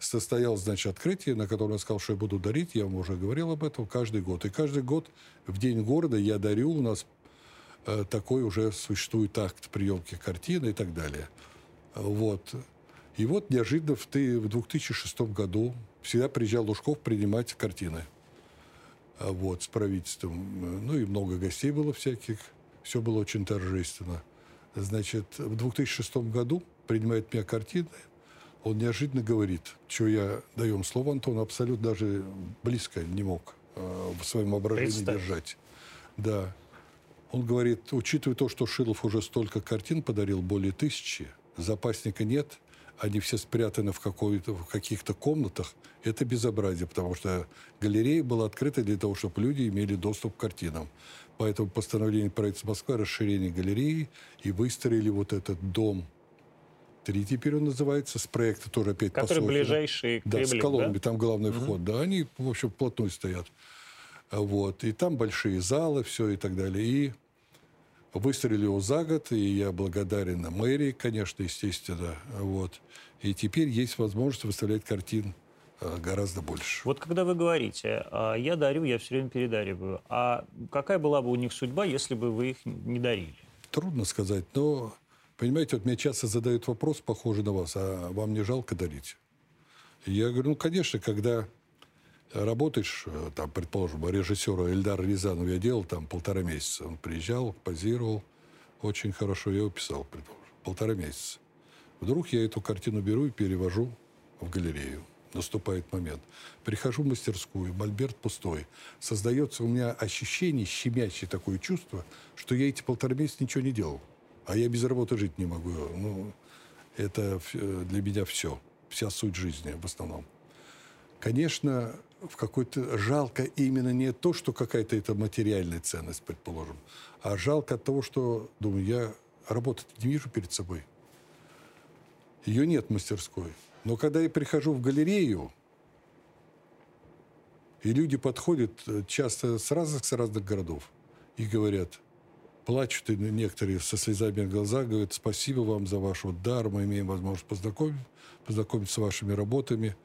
состоялось, значит, открытие, на котором я сказал, что я буду дарить, я вам уже говорил об этом, каждый год. И каждый год в День города я дарю, у нас такой уже существует акт приемки картины и так далее. Вот. И вот неожиданно в 2006 году всегда приезжал Лужков принимать картины. Вот, с правительством. Ну и много гостей было всяких. Все было очень торжественно. Значит, в 2006 году принимает меня картины. Он неожиданно говорит, что я даю им слово, Антон, абсолютно даже близко не мог в своем воображении держать. Да. Он говорит, учитывая то, что Шилов уже столько картин подарил, более 1000, запасника нет, они все спрятаны в каких-то комнатах, это безобразие, потому что галерея была открыта для того, чтобы люди имели доступ к картинам. Поэтому постановление правительства Москвы, расширение галереи, и выстроили вот этот дом. 3 теперь он называется, с проекта тоже опять посольство. Которые ближайшие к Кремлю, да? С колоннами, да? Там главный вход, да, они, в общем, вплотную стоят. Вот, и там большие залы, все и так далее. И выстрелил его за год, и я благодарен мэрии, конечно, естественно, вот. И теперь есть возможность выставлять картин гораздо больше. Вот когда вы говорите, я дарю, я все время передариваю, а какая была бы у них судьба, если бы вы их не дарили? Трудно сказать, но... Понимаете, вот мне часто задают вопрос, похожий на вас, а вам не жалко дарить? Я говорю, ну, конечно, когда работаешь, там, предположим, режиссера Эльдара Рязанова я делал там 1,5 месяца. Он приезжал, позировал, очень хорошо, я его писал, предположим, 1,5 месяца. Вдруг я эту картину беру и перевожу в галерею. Наступает момент. Прихожу в мастерскую, мольберт пустой. Создается у меня ощущение, щемящее такое чувство, что я эти 1,5 месяца ничего не делал. А я без работы жить не могу. Ну, это для меня все. Вся суть жизни в основном. Конечно, в какой-то жалко именно не то, что какая-то это материальная ценность, предположим, а жалко от того, что, думаю, я работу не вижу перед собой. Ее нет в мастерской. Но когда я прихожу в галерею, и люди подходят часто с разных городов и говорят... Плачут, и некоторые со слезами в глазах говорят, спасибо вам за ваш вот дар, мы имеем возможность познакомиться с вашими работами,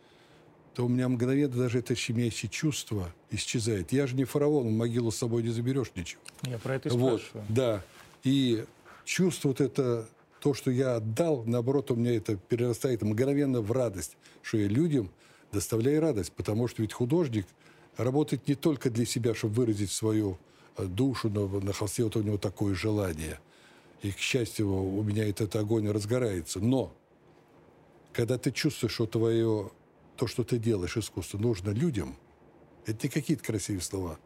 то у меня мгновенно даже это щемящее чувство исчезает. Я же не фараон, в могилу с собой не заберешь ничего. Я про это и спрашиваю. Да. И чувство вот это, то, что я отдал, наоборот, у меня это перерастает мгновенно в радость, что я людям доставляю радость, потому что ведь художник работает не только для себя, чтобы выразить свою душу, на холсте вот у него такое желание. И, к счастью, у меня этот огонь разгорается. Но, когда ты чувствуешь, что то, что ты делаешь, искусство, нужно людям, это не какие-то красивые слова,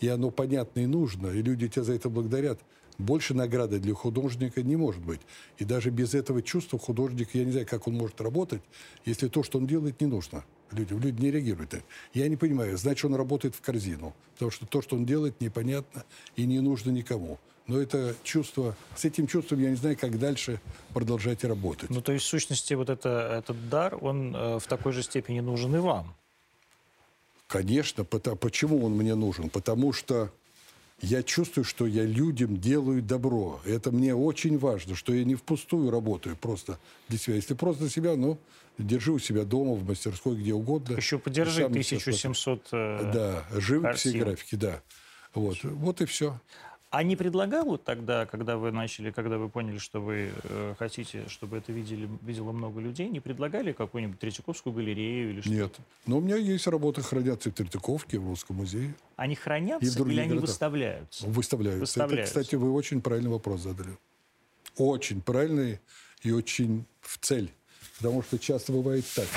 и оно понятно и нужно, и люди тебя за это благодарят, больше награды для художника не может быть. И даже без этого чувства художник, я не знаю, как он может работать, если то, что он делает, не нужно. Люди не реагируют. Я не понимаю, значит, он работает в корзину. Потому что то, что он делает, непонятно и не нужно никому. Но это чувство, с этим чувством я не знаю, как дальше продолжать работать. Ну, то есть, в сущности, вот этот дар, он в такой же степени нужен и вам? Конечно. Почему он мне нужен? Потому что я чувствую, что я людям делаю добро. Это мне очень важно, что я не впустую работаю просто для себя. Если просто себя, ну, держу у себя дома, в мастерской, где угодно. Еще подержи 1700 да, живописи и графики, да. Вот. Вот и все. А не предлагал тогда, когда вы поняли, что вы хотите, чтобы это видело много людей, не предлагали какую-нибудь Третьяковскую галерею или что-то? Нет. Но у меня есть работы, хранятся в Третьяковке, в Русском музее. Они хранятся или они выставляются? Выставляются. Это, кстати, вы очень правильный вопрос задали. Очень правильный и очень в цель. Потому что часто бывает так.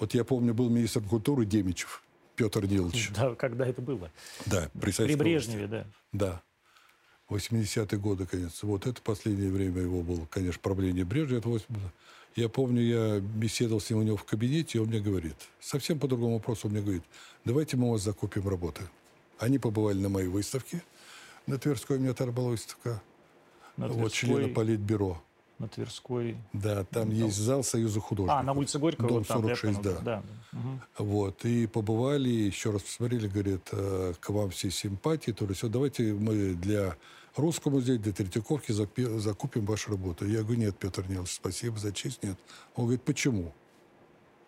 Вот я помню, был министр культуры Демичев Петр Нилович. Да, когда это было? Да, при Брежневе, да. Да. 80-е годы, конец. Вот это последнее время его было, конечно, правление Брежнева. Я помню, я беседовал с ним у него в кабинете, и он мне говорит, совсем по другому вопросу, он мне говорит, давайте мы у вас закупим работы. Они побывали на моей выставке. На Тверской у меня тогда была выставка. Вот члена политбюро. На Тверской. Да, там есть зал Союза художников. А, на улице Горького. Дом 46, там, да. Угу. Вот, и побывали, еще раз посмотрели, говорят, к вам все симпатии, то есть, давайте мы для Русского музея, для Третьяковки закупим вашу работу. Я говорю, нет, Петр Нилович, спасибо за честь, нет. Он говорит, почему?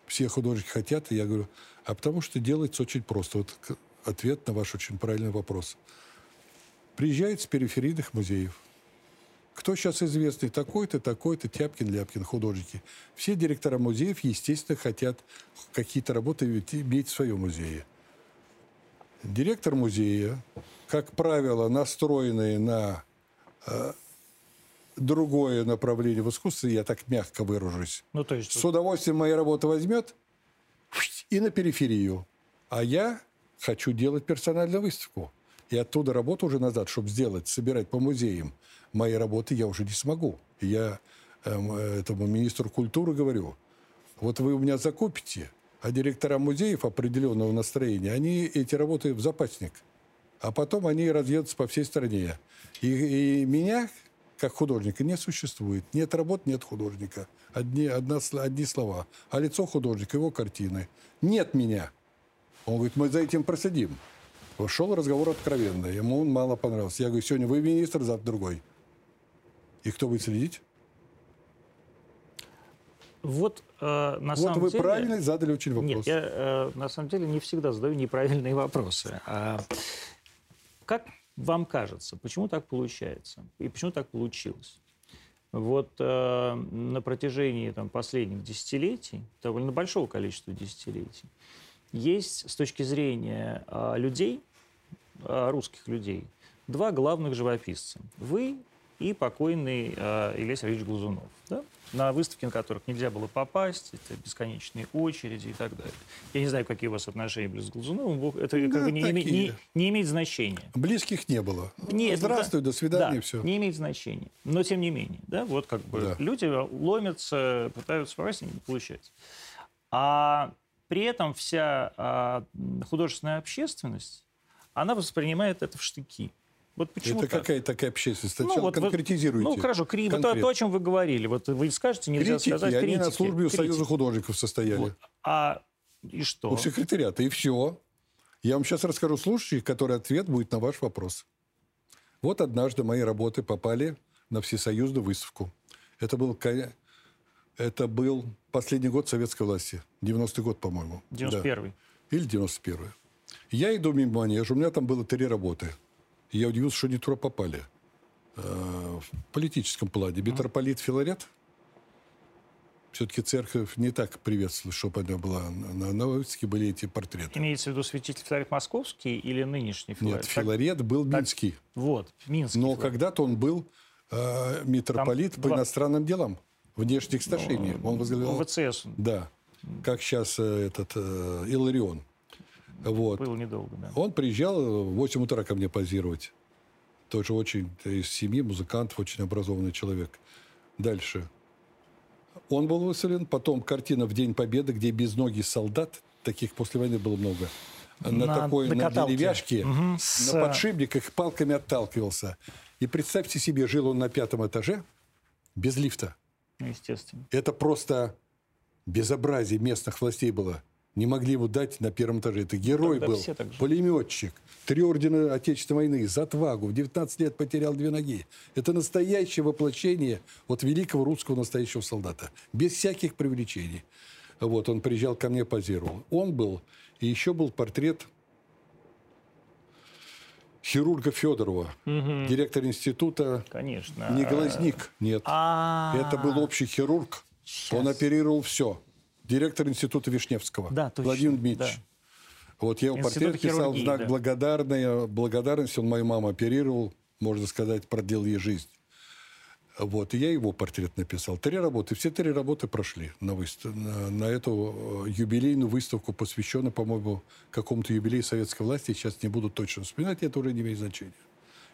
Все художники хотят, и я говорю, а потому что делается очень просто. Вот ответ на ваш очень правильный вопрос. Приезжает с периферийных музеев. Кто сейчас известный? Такой-то, такой-то, Тяпкин, Ляпкин, художники. Все директора музеев, естественно, хотят какие-то работы иметь в своем музее. Директор музея, как правило, настроенный на другое направление в искусстве, я так мягко выражусь, ну, то есть... с удовольствием моя работа возьмет и на периферию. А я хочу делать персональную выставку. И оттуда работу уже назад, чтобы сделать, собирать по музеям. Мои работы я уже не смогу. Я этому министру культуры говорю, вот вы у меня закупите, а директора музеев определенного настроения, они эти работы в запасник. А потом они разъедутся по всей стране. И меня, как художника, не существует. Нет работ, нет художника. Одни слова. А лицо художника, его картины. Нет меня. Он говорит, мы за этим проследим. Шел разговор откровенно, ему он мало понравился. Я говорю, сегодня вы министр, завтра другой. И кто будет следить? Вот, на вот самом вы деле... правильно задали очень вопрос. Нет, я на самом деле не всегда задаю неправильные вопросы. А как вам кажется, почему так получается? И почему так получилось? Вот на протяжении там, последних десятилетий, довольно большого количества десятилетий, есть с точки зрения людей, русских людей, два главных живописца. Вы и покойный Илья Сергеевич Глазунов, да? На выставке, на которых нельзя было попасть, это бесконечные очереди и так далее. Я не знаю, какие у вас отношения были с Глазуновым, это да, как бы не имеет значения. Близких не было. Нет, здравствуй, до свидания, да, все. Не имеет значения, но тем не менее, да, вот как бы да. Люди ломятся, пытаются попасть, не получается. А при этом вся художественная общественность, она воспринимает это в штыки. Вот почему это так? Какая такая общественность? Сначала ну, вот, конкретизируйте. Ну, хорошо, то, о чем вы говорили. Вот вы скажете, нельзя критики, сказать критики. Они на службе у Союза художников состояли. Вот. А и что? У секретариата, и все. Я вам сейчас расскажу слушателей, который ответ будет на ваш вопрос. Вот однажды мои работы попали на всесоюзную выставку. Это был последний год советской власти. 90-й год, по-моему. 91-й. Да. Или 91-й. Я иду мимо манежа. У меня там было 3 работы. Я удивился, что не туда попали. В политическом плане. Митрополит Филарет. Все-таки церковь не так приветствовала, чтобы она была. На выставке были эти портреты. Имеется в виду святитель Филарет Московский или нынешний Филарет? Нет, Филарет был Минский. Так, вот, Минский. Но когда-то он был митрополит там по иностранным делам. Внешних сношений. Он возглавлял... ВЦС. Да. Как сейчас этот Иларион. Вот. Был недолго, да. Он приезжал в 8 утра ко мне позировать. Тоже очень из семьи музыкантов, очень образованный человек. Дальше. Он был выселен. Потом картина «В день Победы», где безногий солдат, таких после войны было много, на деревяшке, угу, на подшипниках, палками отталкивался. И представьте себе, жил он на 5-м этаже без лифта. Естественно. Это просто безобразие местных властей было. Не могли ему дать на 1-м этаже. Это герой был, пулеметчик, 3 ордена Отечественной войны, за отвагу. В 19 лет потерял 2 ноги. Это настоящее воплощение вот великого русского настоящего солдата. Без всяких привлечений. Вот, он приезжал ко мне, позировал. Он был, и еще был портрет хирурга Федорова, угу, директор института. Конечно. Не Глазник, нет. Это был общий хирург. Сейчас. Он оперировал все. Директор института Вишневского. Да, точно. Владимир Дмитриевич. Да. Вот я его портрет писал в знак, да, благодарности. Он мою маму оперировал, можно сказать, продлил ей жизнь. Вот, и я его портрет написал. 3 работы. Все 3 работы прошли на эту юбилейную выставку, посвященную, по-моему, какому-то юбилею советской власти. Сейчас не буду точно вспоминать, это уже не имеет значения.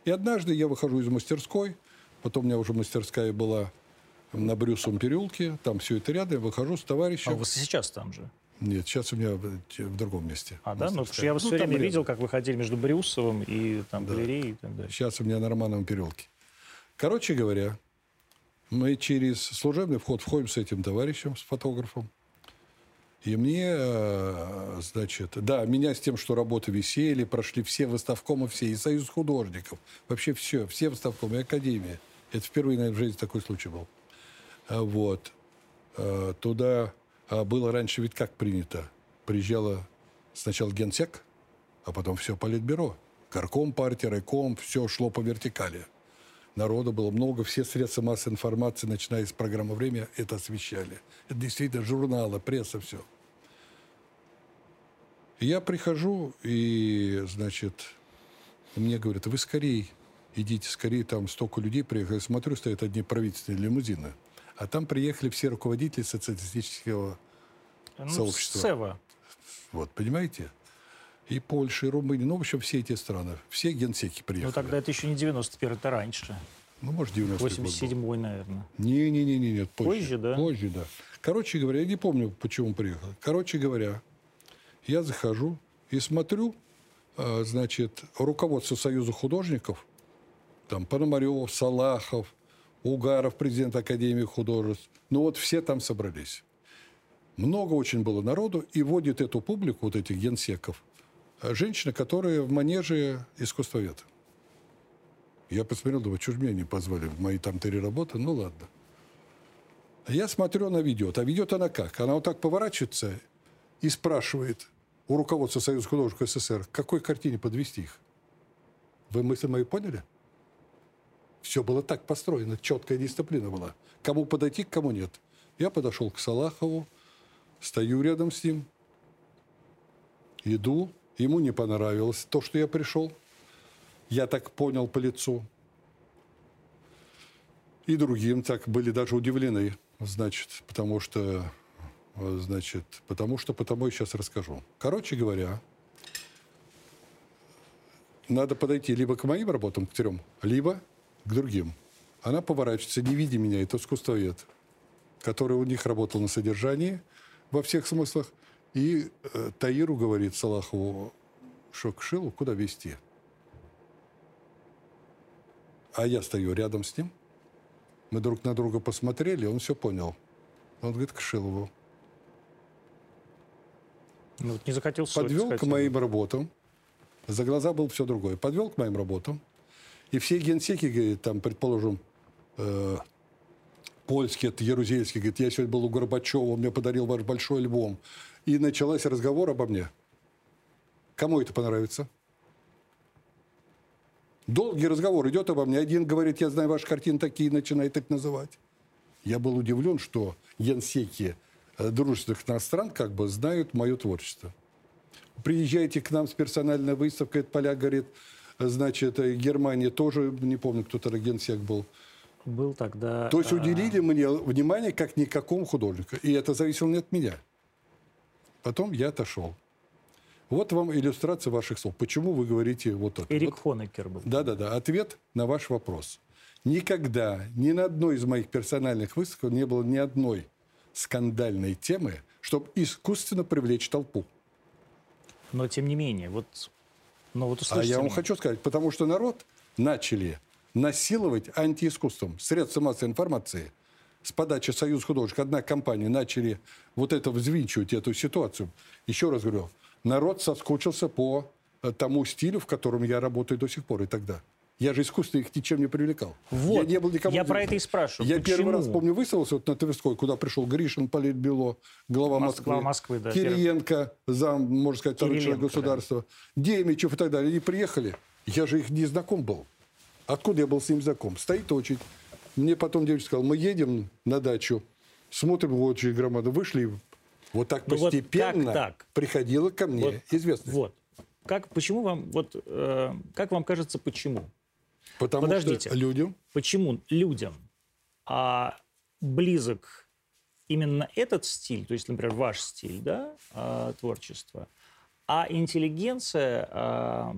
И однажды я выхожу из мастерской, потом у меня уже мастерская была на Брюсовом переулке, там все это рядом, я выхожу с товарищем. А вы сейчас там же? Нет, сейчас у меня в другом месте. А, да? Ну, потому что я вас все время видел, как вы ходили между Брюсовым и там, да, галереей и так далее. Сейчас у меня на Романовом переулке. Короче говоря, мы через служебный вход входим с этим товарищем, с фотографом. И мне, значит, да, меня с тем, что работы висели, прошли все выставкомы, все, и Союз художников, вообще все выставкомы, и Академия. Это впервые, наверное, в жизни такой случай был. Вот. Туда было раньше ведь как принято. Приезжало сначала генсек, а потом все политбюро. Горком партии, райком, все шло по вертикали. Народа было много, все средства массовой информации, начиная с программы «Время», это освещали. Это действительно журналы, пресса, все. Я прихожу, и, значит, мне говорят, вы скорее идите, скорее, там столько людей приехали. Я смотрю, стоят одни правительственные лимузины. А там приехали все руководители социалистического сообщества. СЭВа. Вот, понимаете? И Польша, и Румыния, ну, в общем, все эти страны. Все генсеки приехали. Ну, тогда это еще не 91-й, это раньше. Ну, может, 90-й 87-й, наверное. Не-не-не, позже, да? Позже, да. Короче говоря, я не помню, почему приехал. Короче говоря, я захожу и смотрю, значит, руководство Союза художников, там, Пономарев, Салахов, Угаров, президент Академии художеств. Ну, вот все там собрались. Много очень было народу, и водит эту публику, вот этих генсеков, женщина, которая в манеже искусствовед. Я посмотрел, думаю, чего же меня не позвали, мои там 3 работы, ну ладно. Я смотрю, она ведет. А ведет она как? Она вот так поворачивается и спрашивает у руководства Союза художников СССР, к какой картине подвести их. Вы мысль мою поняли? Все было так построено, четкая дисциплина была. Кому подойти, к кому нет. Я подошел к Салахову, стою рядом с ним, иду. Ему не понравилось то, что я пришел. Я так понял по лицу. И другим так были даже удивлены. Значит, потому я сейчас расскажу. Короче говоря, надо подойти либо к моим работам, к 3, либо к другим. Она поворачивается, не видя меня, это искусствовед, который у них работал на содержании во всех смыслах. И Таиру говорит Салахову, что к Шилу куда везти? А я стою рядом с ним. Мы друг на друга посмотрели, он все понял. Он говорит, к Шилову. Ну, вот не захотел ссорить. Подвел к моим работам. За глаза был все другое. Подвел к моим работам. И все генсеки, говорит, там, предположим, польский, это Ярузельский, говорит, я сегодня был у Горбачева, он мне подарил ваш большой альбом. И начался разговор обо мне. Кому это понравится? Долгий разговор идет обо мне. Один говорит, я знаю ваши картины такие, начинает их называть. Я был удивлен, что генсеки дружественных нас стран как бы знают мое творчество. Приезжайте к нам с персональной выставкой, поляк говорит, значит, Германия тоже, не помню, кто тогда генсек был. Был тогда... То есть уделили мне внимание как никакому художнику. И это зависело не от меня. Потом я отошел. Вот вам иллюстрация ваших слов. Почему вы говорите вот это? Эрик вот. Хонекер был. Да-да-да. Ответ на ваш вопрос. Никогда ни на одной из моих персональных выставок не было ни одной скандальной темы, чтобы искусственно привлечь толпу. Но тем не менее, вот... Но вот услышите меня. Я вам хочу сказать, потому что народ начали насиловать антиискусством. Средства массовой информации с подачи Союз художников, одна компания, начали вот это взвинчивать, эту ситуацию. Еще раз говорю, народ соскучился по тому стилю, в котором я работаю до сих пор и тогда. Я же искусственно их ничем не привлекал. Вот. Я не был никому. Я про это и спрашиваю. Я почему? Первый раз, помню, выставился вот на Тверской, куда пришел Гришин, Политбюро, глава Москвы, да, Кириенко, зам, можно сказать, второй член государства, да. Демичев и так далее. Они приехали. Я же их не знаком был. Откуда я был с ним знаком? Стоит очередь. Мне потом девочка сказала, мы едем на дачу, смотрим, вот очередь громада. Вышли, вот так ну постепенно вот так приходила ко мне вот известность. Вот. Как, почему вам, вот, как вам кажется, почему? Потому Подождите. Что людям... Почему людям близок именно этот стиль, то есть, например, ваш стиль, да, творчества, а интеллигенция,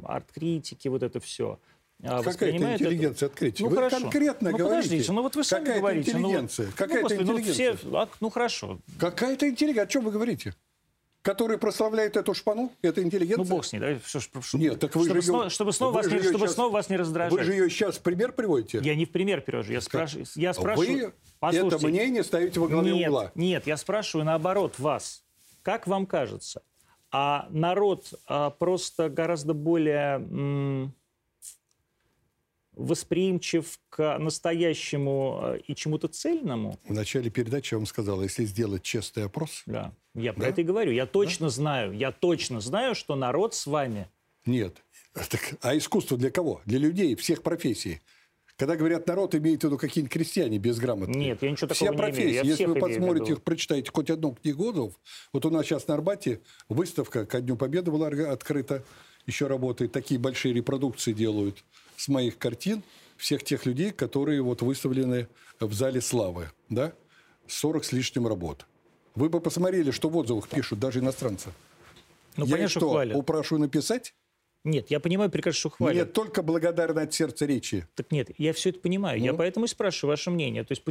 арт-критики, вот это все... Какая-то интеллигенция это... от критики? Ну, вы хорошо. Конкретно ну, говорите. Подождите, ну вот вы сами какая-то говорите. Интеллигенция. Ну, какая-то интеллигенция. Ну, все... ну хорошо. Какая-то интеллигенция. О чем вы говорите? Которые прославляют эту шпану, это интеллигенция. Ну, бог с ней, да? Все, нет, так вы чтобы снова вас не раздражать. Вы же ее сейчас в пример приводите? Я не в пример привожу, я спрашиваю. Я спрашиваю, вы это мнение ставите во главе нет, угла. Нет, я спрашиваю наоборот вас. Как вам кажется, а народ просто гораздо более восприимчив к настоящему и чему-то цельному? В начале передачи я вам сказал, если сделать честный опрос... Да. Я про это и говорю. Я точно знаю. Я точно знаю, что народ с вами. Нет. Так, а искусство для кого? Для людей всех профессий. Когда говорят народ, имеет в виду какие-нибудь крестьяне безграмотные. Нет, я ничего такого не имею. Я Если вы посмотрите, их, прочитаете хоть одну книгу отзывов. Вот у нас сейчас на Арбате выставка ко Дню Победы была открыта. Еще работает. Такие большие репродукции делают с моих картин. Всех тех людей, которые вот выставлены в Зале Славы. Да? 40 с лишним работ. Вы бы посмотрели, что в отзывах пишут даже иностранцы. Ну, я конечно, их что, хвалят. Упрошу написать? Нет, я понимаю прекрасно, что хвалят. Мне только благодарны от сердца речи. Так нет, я все это понимаю. Ну? Я поэтому и спрашиваю ваше мнение. То есть,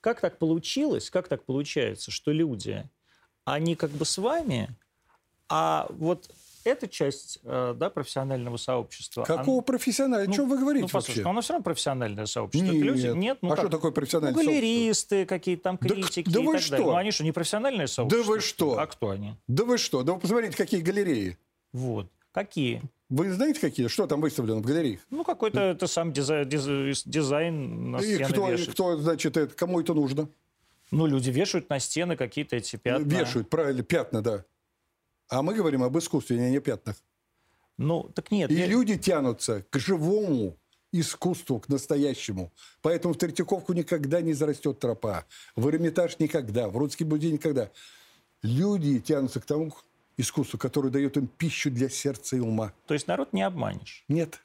как так получилось, как так получается, что люди, они как бы с вами, а вот эта часть да, профессионального сообщества... Какого профессионального? О чем вы говорите вообще? Ну, оно все равно профессиональное сообщество. Нет. Люди, нет ну, а как? Что такое профессиональное галеристы, какие-то там критики да, и так что? Далее. Ну, они что, не профессиональное сообщество? Да вы что? А кто они? Да вы что? Да вы посмотрите, какие галереи. Вот. Какие? Вы знаете, какие? Что там выставлено в галереях? Ну, какой-то это сам дизайн на стены вешает. И кто, значит, это, кому это нужно? Ну, люди вешают на стены какие-то эти пятна. Вешают, правильно, пятна, да. А мы говорим об искусстве, а не о пятнах. Ну, так нет. И люди тянутся к живому искусству, к настоящему. Поэтому в Третьяковку никогда не зарастет тропа. В Эрмитаж никогда, в Рудский музей никогда. Люди тянутся к тому искусству, которое дает им пищу для сердца и ума. То есть народ не обманешь? Нет.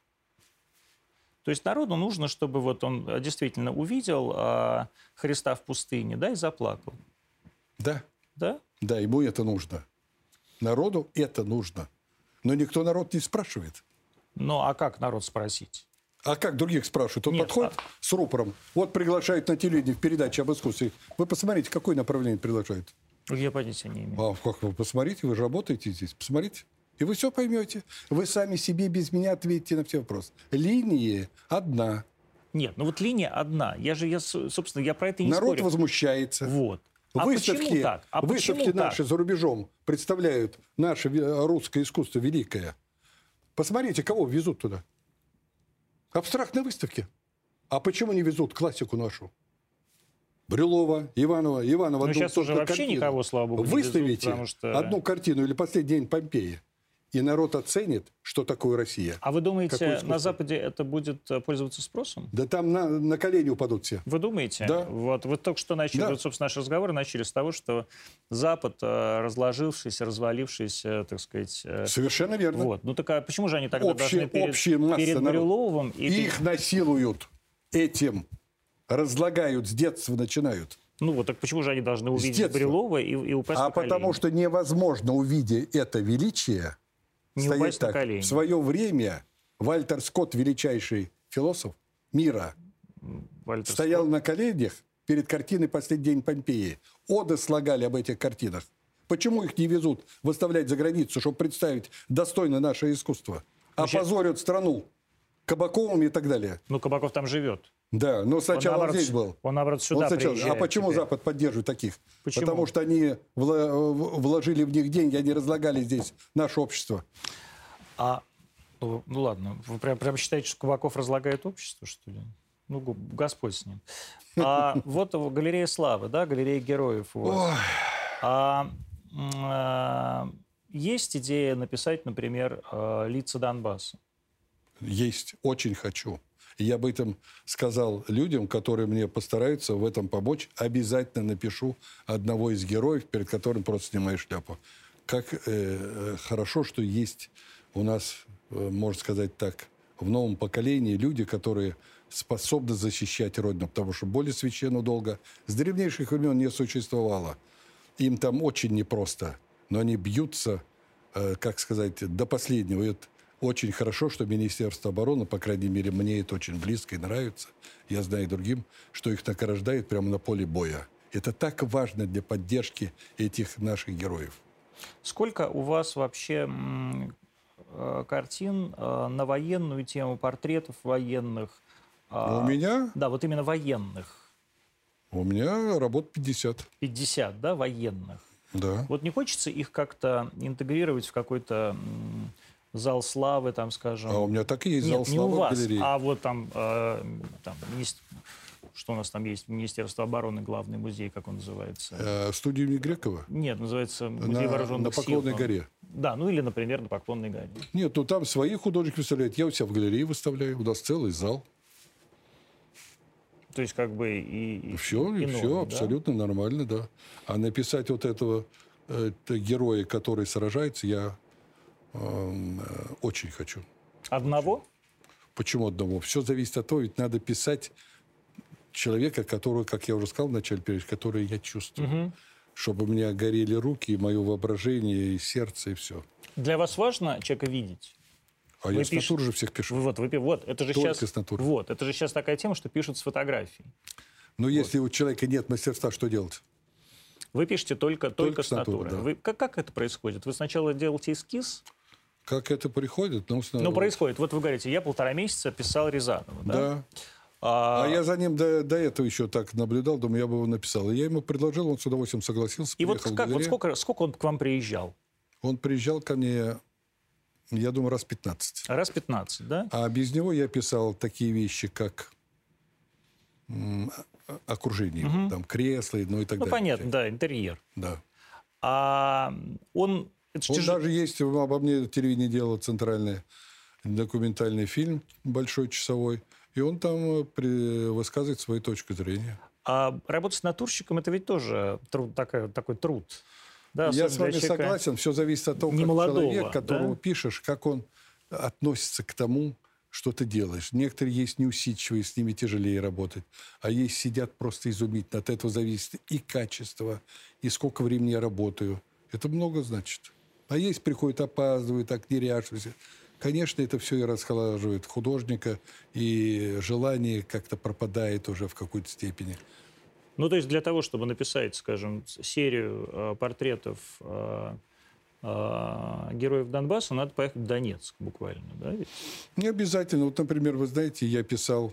То есть народу нужно, чтобы вот он действительно увидел Христа в пустыне, да, и заплакал? Да. Да? Да, ему это нужно. Народу это нужно. Но никто народ не спрашивает. Ну, а как народ спросить? А как других спрашивают? Он подходит с рупором. Вот приглашают на телевидение в передаче об искусстве. Вы посмотрите, какое направление приглашают. Я понятия не имею. А как вы посмотрите? Вы же работаете здесь. Посмотрите. И вы все поймете. Вы сами себе без меня ответите на все вопросы. Линия одна. Нет, ну вот линия одна. Собственно, я про это не спорю. Народ возмущается. Вот. Выставки, выставки наши за рубежом представляют наше русское искусство великое. Посмотрите, кого везут туда. Абстрактные выставки. А почему не везут классику нашу? Брюлова, Иванова. Ну, сейчас уже вообще картину. Никого, слава богу, не везут, потому что... одну картину или «Последний день Помпеи», и народ оценит, что такое Россия. А вы думаете, на Западе это будет пользоваться спросом? Да там на колени упадут все. Вы думаете? Да. Вот вы только что начали, да. Вот, собственно, наш разговор начали с того, что Запад разложившийся, развалившийся, так сказать... Совершенно верно. Вот. Ну так а почему же они тогда должны перед Брюловым... Их насилуют этим, разлагают, с детства начинают. Ну вот так почему же они должны увидеть Брюлова и упасть на колени? А потому что невозможно, увидя это величие... В свое время Вальтер Скотт, величайший философ мира, стоял на коленях перед картиной «Последний день Помпеи». оды слагали об этих картинах. Почему их не везут выставлять за границу, чтобы представить достойно наше искусство? Опозорят страну Кабаковым и так далее. Ну, Кабаков там живет. Да, но сначала он, наоборот, здесь был. Он, наоборот, сюда приезжает. А почему теперь Запад поддерживает таких? Почему? Потому что они вложили в них деньги, они разлагали здесь наше общество. А, ну ладно, вы прям считаете, что Кабаков разлагает общество, что ли? Ну, Господь с ним. А вот галерея славы, да, галерея героев у вас. Есть идея написать, например, лица Донбасса? Есть, очень хочу. Я об этом сказал людям, которые мне постараются в этом помочь. Обязательно напишу одного из героев, перед которым просто снимаю шляпу. Как хорошо, что есть у нас, можно сказать так, в новом поколении люди, которые способны защищать Родину, потому что более священно долго с древнейших времен не существовало. Им там очень непросто, но они бьются, как сказать, до последнего. И это очень хорошо, что Министерство обороны, по крайней мере, мне это очень близко и нравится, я знаю другим, что их награждают прямо на поле боя. Это так важно для поддержки этих наших героев. Сколько у вас вообще картин на военную тему, портретов военных? У меня? Да, вот именно военных. У меня работ 50. 50, да, военных? Да. Вот не хочется их как-то интегрировать в какой-то зал славы, там, скажем... А у меня так и есть. Нет, зал славы, не у вас, в галерее. А вот там, что у нас там есть? Министерство обороны, главный музей, как он называется? Студия имени Грекова? Нет, называется Музей вооруженных сил. На Поклонной горе. Да, ну или, например, на Поклонной горе. Нет, ну там свои художники выставляют. Я у себя в галерее выставляю. У нас целый зал. То есть как бы и... Все, и все, да? Абсолютно нормально, да. А написать вот этого героя, который сражается, я очень хочу. Одного? Очень. Почему одного? Все зависит от того, ведь надо писать человека, которого, как я уже сказал в начале передачи, который я чувствую. Угу. Чтобы у меня горели руки, и мое воображение, и сердце, и все. Для вас важно человека видеть? А вы я с натуры же всех пишу. Вот, это же только сейчас, с натуры. Вот, это же сейчас такая тема, что пишут с фотографий. Но вот, если у человека нет мастерства, что делать? Вы пишете только с натуры. Да. Вы, как это происходит? Вы сначала делаете эскиз? Как это приходит? Ну, происходит. Вот вы говорите, я 1,5 месяца писал Рязанова. Да. Да. А я за ним до этого еще так наблюдал, думаю, я бы его написал. И я ему предложил, он с удовольствием согласился. И вот, сколько он к вам приезжал? Он приезжал ко мне... Я думаю, раз 15. Раз 15, да? А без него я писал такие вещи, как окружение, угу, там, кресла, ну и так далее. Ну, понятно, да, интерьер. Да. А он даже есть, обо мне телевидение делал центральный документальный фильм, большой, часовой, и он там высказывает свою точку зрения. А работать с натурщиком, это ведь тоже труд, такой труд. Да, я с вами согласен, все зависит от того, как человек, которому пишешь, как он относится к тому, что ты делаешь. Некоторые есть неусидчивые, с ними тяжелее работать, а есть сидят просто изумительно. От этого зависит и качество, и сколько времени я работаю. Это много значит. А есть приходят, опаздывают, так неряшиваются. Конечно, это все и расхолаживает художника, и желание как-то пропадает уже в какой-то степени. Ну, то есть для того, чтобы написать, скажем, серию портретов героев Донбасса, надо поехать в Донецк буквально, да? Не обязательно. Вот, например, вы знаете, я писал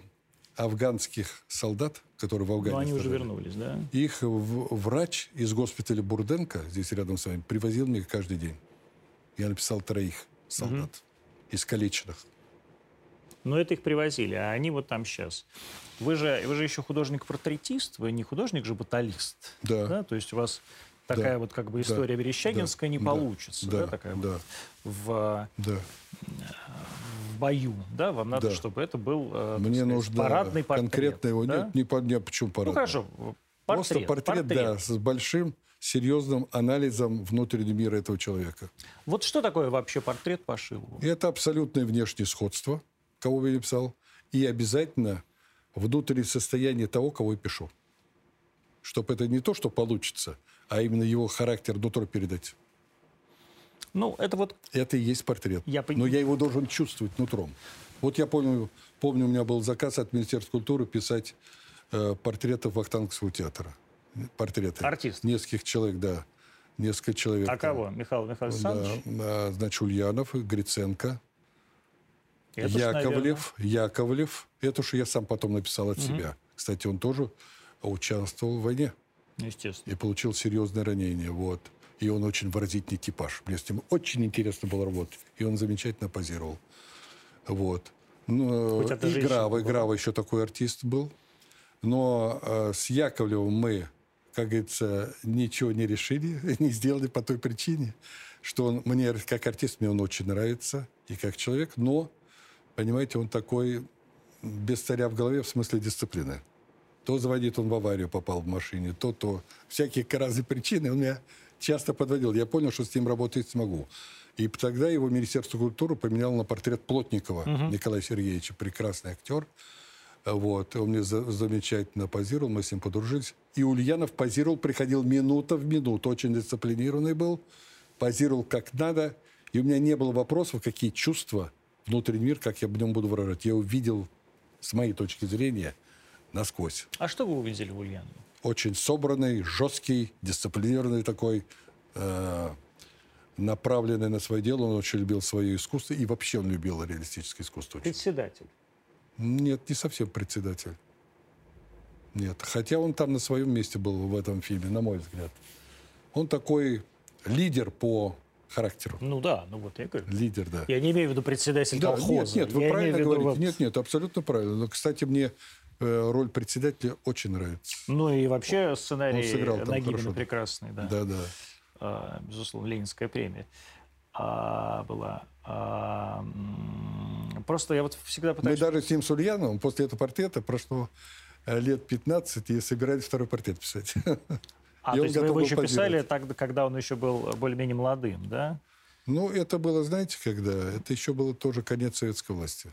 афганских солдат, которые в Афганистане. Но они уже вернулись, да? Их врач из госпиталя Бурденко, здесь рядом с вами, привозил мне каждый день. Я написал 3 солдат, искалеченных. Но это их привозили, а они вот там сейчас. Вы же еще художник-портретист, вы не художник же баталист. Да. Да? То есть у вас такая вот как бы история верещагинская не получится. Да. Да, такая в бою. Да? Вам надо, чтобы это был мне нужно парадный портрет. Конкретно его да? нет, почему парадный? Ну хорошо, портрет. Да, с большим серьезным анализом внутреннего мира этого человека. Вот что такое вообще портрет по Шилову? Это абсолютное внешнее сходство, кого я писал, и обязательно внутреннее состояние того, кого я пишу. Чтобы это не то, что получится, а именно его характер внутрь передать. Ну, это вот... Это и есть портрет. Но я его должен чувствовать нутром. Вот я помню, у меня был заказ от Министерства культуры писать портреты Вахтанговского театра. портреты. Артист. Нескольких человек, да. Несколько человек. А кого? Михаил Александрович? Да, значит, Ульянов, Гриценко, Этуш, Яковлев. Наверное. Яковлев. Этуш я сам потом написал от себя. Кстати, он тоже участвовал в войне. Естественно. И получил серьезное ранение. Вот. И он очень выразительный типаж. Мне с ним очень интересно было работать. И он замечательно позировал. Вот. Ну, и Грава еще такой артист был. Но с Яковлевым мы, как говорится, ничего не решили, не сделали по той причине, что он мне, как артист, мне он очень нравится, и как человек, но, понимаете, он такой без царя в голове в смысле дисциплины. То звонит, он в аварию попал в машине, то. Всякие разные причины он меня часто подводил. Я понял, что с ним работать смогу. И тогда его Министерство культуры поменяло на портрет Плотникова Николая Сергеевича, прекрасный актер. Вот. Он мне замечательно позировал, мы с ним подружились. И Ульянов позировал, приходил минута в минуту, очень дисциплинированный был, позировал как надо. И у меня не было вопросов, какие чувства, внутренний мир, как я в нем буду выражать. Я увидел, с моей точки зрения, насквозь. А что вы увидели в Ульянове? Очень собранный, жесткий, дисциплинированный такой, направленный на свое дело. Он очень любил свое искусство и вообще он любил реалистическое искусство. Председатель. Нет, не совсем председатель. Нет. Хотя он там на своем месте был в этом фильме, на мой взгляд. Он такой лидер по характеру. Ну да, ну вот я говорю. Лидер, да. Я не имею в виду председатель колхоза. Нет, нет, вы правильно говорите. Нет, нет, абсолютно правильно. Но, кстати, мне роль председателя очень нравится. Ну и вообще сценарий Нагибина прекрасный, да. Да, да. Безусловно, Ленинская премия была. Просто я вот всегда пытаюсь... Мы даже с ним, с Ульяновым, после этого портрета прошло лет 15, и собирались второй портрет писать. А, то есть вы его еще писали, когда он еще был более-менее молодым, да? Ну, это было, знаете, когда? Это еще было тоже конец советской власти.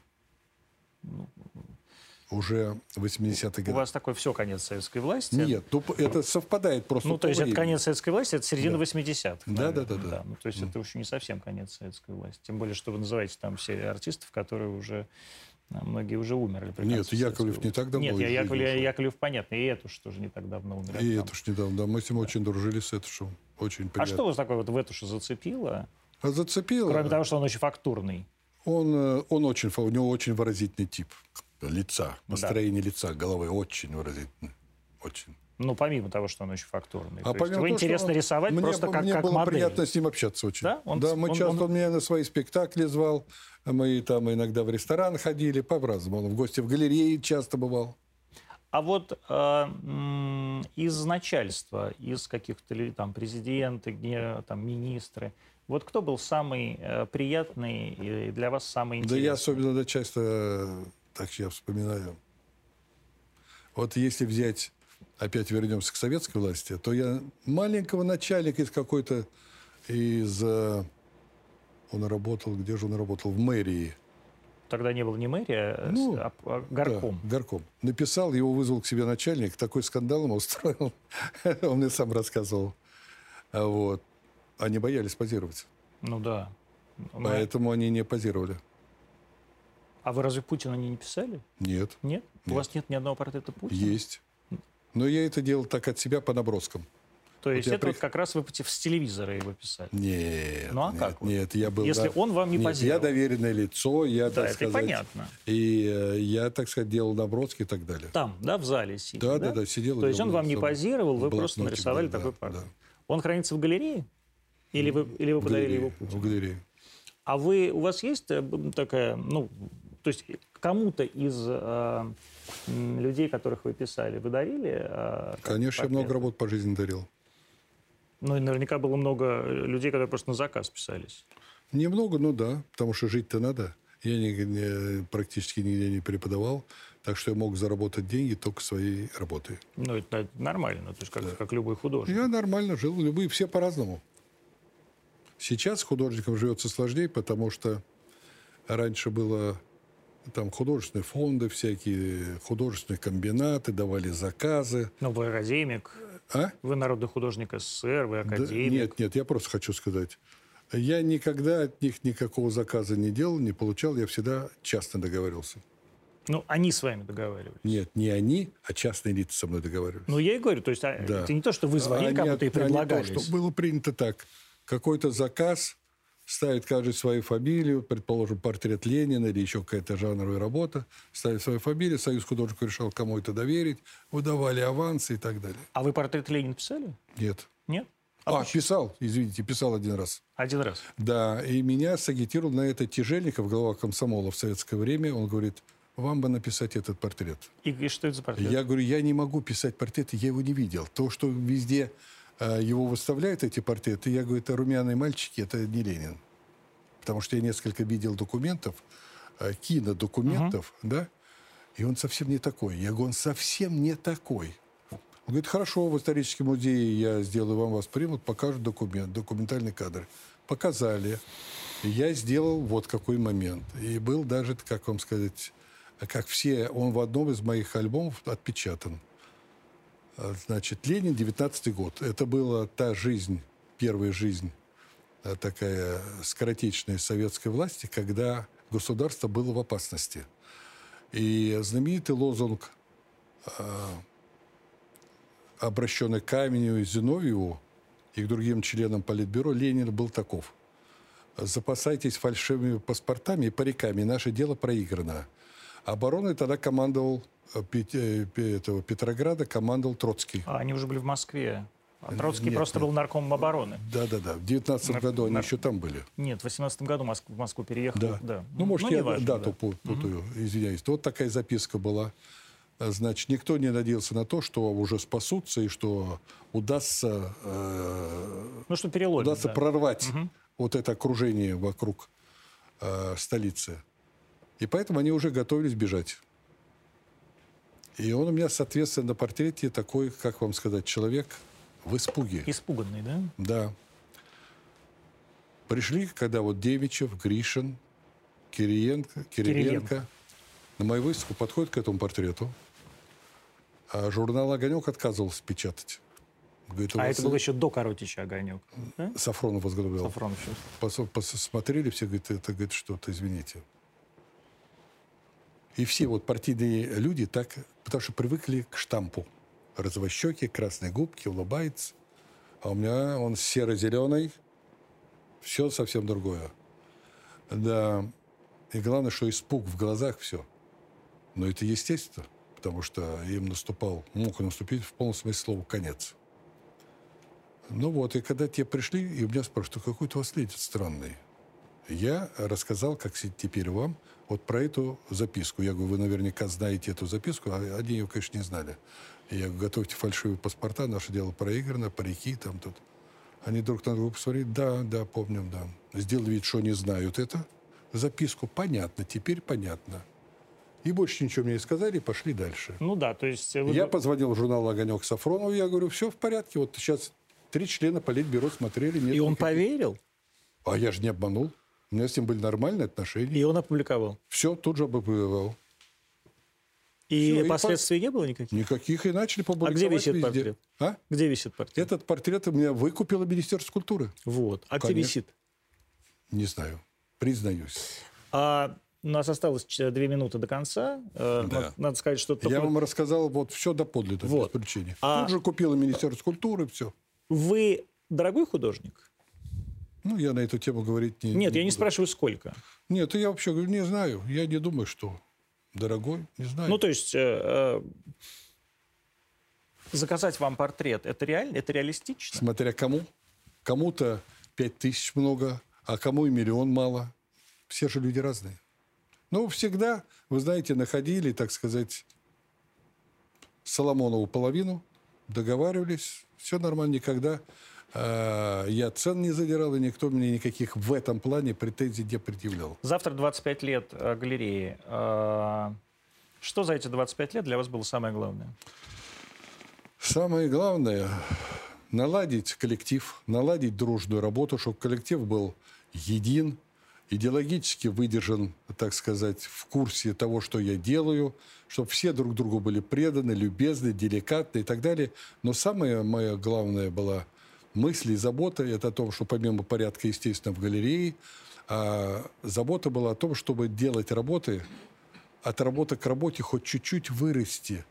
Уже 80-е годы. У вас такой все конец советской власти? Нет, ну, это совпадает просто. Ну, то есть это конец советской власти, это середина 80-х. Да, да, да, да. Ну, то есть это еще не совсем конец советской власти. Тем более, что вы называете там все артистов, которые уже, многие уже умерли. Нет, Яковлев не так давно. Нет, Яковлев, понятно, и Этуш тоже не так давно умер. И Этуш недавно, да. Мы с ним очень дружили, с Этушем. Очень приятно. А что вас такое вот в Этуше зацепило? Зацепило? Кроме того, что он очень фактурный. У него очень выразительный тип. Лица, настроение лица, головы очень выразительное. Очень. Ну, помимо того, что он очень фактурный. А помимо того, интересно рисовать просто как модель. Мне было приятно с ним общаться очень. Да? Он меня на свои спектакли звал. Мы там иногда в ресторан ходили, по-разному. Он в гости в галерее часто бывал. А вот из начальства, из каких-то там президентов, там министры, вот кто был самый приятный и для вас самый интересный? Да я особенно начальство... Так я вспоминаю. Вот если взять, опять вернемся к советской власти, то я маленького начальника из какой-то Он работал, где же он работал? В мэрии. Тогда не был не мэрия, а горком. Да, горком. Написал, его вызвал к себе начальник, такой скандал ему устроил. Он мне сам рассказывал. Вот. Они боялись позировать. Ну да. Поэтому они не позировали. А вы разве Путина не писали? Нет. Нет? У вас нет ни одного портрета Путина? Есть. Но я это делал так от себя по наброскам. То есть это вот как раз вы с телевизора его писали? Нет. Ну а как? Нет, я был... Если он вам не позировал. Я доверенное лицо, я, так сказать... Да, это понятно. И я, так сказать, делал наброски и так далее. Там, да, в зале сидел? Да, да, да, сидел. То есть он вам не позировал, вы просто нарисовали такой портрет. Он хранится в галерее? Или вы подарили его Путину? В галерее. А вы, у вас есть такая, ну... То есть кому-то из людей, которых вы писали, вы дарили? Конечно, я много работ по жизни дарил. Ну и наверняка было много людей, которые просто на заказ писались. Немного, ну да, потому что жить-то надо. Я практически нигде не преподавал, так что я мог заработать деньги только своей работой. Ну это нормально, то есть как любой художник. Я нормально жил, любые, все по-разному. Сейчас художникам живется сложнее, потому что раньше было... Там художественные фонды всякие, художественные комбинаты, давали заказы. Ну, вы академик. А? Вы народный художник СССР, вы академик. Да, нет, нет, я просто хочу сказать. Я никогда от них никакого заказа не делал, не получал. Я всегда частно договаривался. Ну, они с вами договаривались. Нет, не они, а частные лица со мной договаривались. Ну, я и говорю, то есть да. Это не то, что вы звонили кому-то и предлагали. Что было принято так. Какой-то заказ, ставит каждый свою фамилию, предположим, портрет Ленина или еще какая-то жанровая работа, ставит свою фамилию, Союз художников решал, кому это доверить, выдавали авансы и так далее. А вы портрет Ленина писали? Нет. Нет? А писал, извините, писал один раз. Один раз? Да, и меня сагитировал на это Тяжельников, глава комсомола в советское время, он говорит... Вам бы написать этот портрет. И что это за портрет? Я говорю, я не могу писать портреты, я его не видел. То, что везде его выставляют, эти портреты, я говорю, это румяные мальчики, это не Ленин. Потому что я несколько видел документов, кинодокументов, да, и он совсем не такой. Я говорю, он совсем не такой. Он говорит, хорошо, в историческом музее я сделаю, вам вас примут, покажут документ, документальный кадр. Показали. Я сделал вот какой момент. И был даже, как вам сказать... Как все, он в одном из моих альбомов отпечатан. Значит, Ленин, 19-й год. Это была та жизнь, первая жизнь такая скоротечная советской власти, когда государство было в опасности. И знаменитый лозунг, обращенный к Каменеву и Зиновьеву и к другим членам Политбюро, Ленин был таков. «Запасайтесь фальшивыми паспортами и париками, наше дело проиграно». Обороной тогда командовал Петрограда, командовал Троцкий. А они уже были в Москве. А Троцкий был наркомом обороны. Да-да-да. В 19-м году они еще там были. Нет, в 18-м году в Москву переехал. Да. Да. Ну, может, я важно, дату путаю, извиняюсь. Вот такая записка была. Значит, никто не надеялся на то, что уже спасутся и что удастся, что переломит, удастся прорвать вот это окружение вокруг столицы. И поэтому они уже готовились бежать. И он у меня, соответственно, на портрете такой, как вам сказать, человек в испуге. Испуганный, да? Да. Пришли, когда вот Демичев, Гришин, Кириенко на мою выставку подходят к этому портрету. А журнал «Огонек» отказывался печатать. Говорит, это было еще до Коротича «Огонек». Сафронов возглавлял. Сафронов. Посмотрели все, говорит, это говорит, что-то, извините. И все вот партийные люди так, потому что привыкли к штампу. Розовощеки, красные губки, улыбается. А у меня он серо-зеленый. Все совсем другое. Да. И главное, что испуг в глазах все. Но это естественно, потому что им мог наступить в полном смысле слова конец. Ну вот, и когда те пришли, и у меня спрашивают, какой-то у вас лидер странный. Я рассказал, как теперь вам, вот про эту записку. Я говорю, вы наверняка знаете эту записку, а они ее, конечно, не знали. И я говорю, готовьте фальшивые паспорта, наше дело проиграно, парики там тут. Они друг на друга посмотрели, да, помним, да. Сделали вид, что не знают это. Записку понятно, теперь понятно. И больше ничего мне не сказали, и пошли дальше. Ну да, то есть... Я позвонил в журнал «Огонек» Сафронову, я говорю, все в порядке, вот сейчас 3 члена политбюро смотрели. Нет, и он поверил? А я же не обманул. У меня с ним были нормальные отношения. И он опубликовал? Все, тут же опубликовал. И все, последствий не было никаких? Никаких, и начали публиковать. А где висит везде портрет? А? Где висит портрет? Этот портрет у меня выкупило Министерство культуры. Вот. А где висит? Не знаю. Признаюсь. У нас осталось 2 минуты до конца. Да. Надо сказать, что... Я вам рассказал вот все доподлинно, вот. Без причины. Тут же купила Министерство культуры, все. Вы дорогой художник? Ну, я на эту тему говорить не буду. Нет, я не спрашиваю, сколько. Нет, я вообще говорю, не знаю. Я не думаю, что дорогой, не знаю. Ну, то есть, заказать вам портрет, это реально, это реалистично? Смотря кому. Кому-то 5000 много, а кому и 1 миллион мало. Все же люди разные. Но всегда, вы знаете, находили, так сказать, Соломонову половину, договаривались, все нормально, никогда... Я цен не задирал, и никто мне никаких в этом плане претензий не предъявлял. Завтра 25 лет галереи. Что за эти 25 лет для вас было самое главное? Самое главное – наладить коллектив, наладить дружную работу, чтобы коллектив был един, идеологически выдержан, так сказать, в курсе того, что я делаю, чтобы все друг другу были преданы, любезны, деликатны и так далее. Но самое мое главное было... Мысли и забота – это о том, что помимо порядка, естественно, в галерее, забота была о том, чтобы делать работы от работы к работе хоть чуть-чуть вырасти.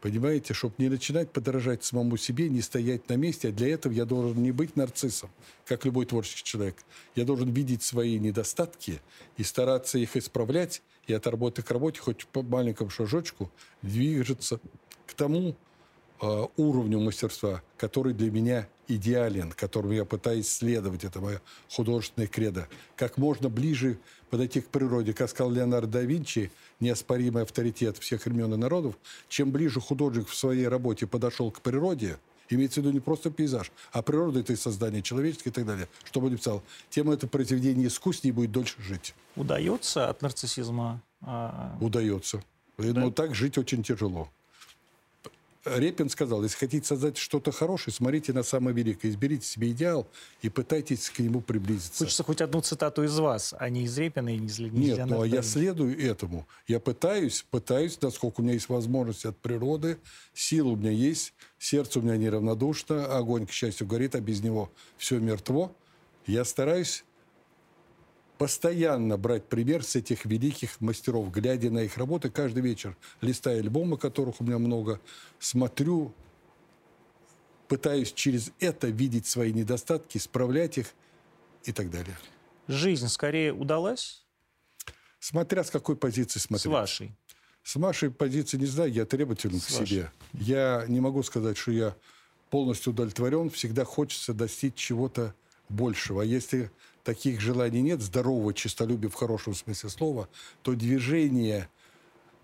Понимаете, чтобы не начинать подражать самому себе, не стоять на месте. А для этого я должен не быть нарциссом, как любой творческий человек. Я должен видеть свои недостатки и стараться их исправлять. И от работы к работе, хоть по маленькому шажочку, движется к тому уровню мастерства, который для меня идеален, которому я пытаюсь следовать. Это мое художественное кредо. Как можно ближе подойти к природе. Как сказал Леонардо да Винчи, неоспоримый авторитет всех времен и народов, чем ближе художник в своей работе подошел к природе, имеется в виду не просто пейзаж, а природа — это и создание человеческое и так далее, что бы он писал, тем это произведение искусства не будет дольше жить. Удается от нарциссизма? Удается. Да. Но так жить очень тяжело. Репин сказал, если хотите создать что-то хорошее, смотрите на самое великое, изберите себе идеал и пытайтесь к нему приблизиться. Хочется хоть одну цитату из вас, а не из Репина и не из Леонида. Нет, ну, а я следую этому. Я пытаюсь, насколько у меня есть возможность от природы, сила у меня есть, сердце у меня неравнодушно, огонь, к счастью, горит, а без него все мертво. Я стараюсь постоянно брать пример с этих великих мастеров, глядя на их работы каждый вечер, листая альбомы, которых у меня много, смотрю, пытаюсь через это видеть свои недостатки, исправлять их и так далее. Жизнь скорее удалась? Смотря с какой позиции смотреть. С вашей? С вашей позиции не знаю, я требователен к себе. Я не могу сказать, что я полностью удовлетворен, всегда хочется достичь чего-то большего. А если таких желаний нет, здорового честолюбия в хорошем смысле слова, то движение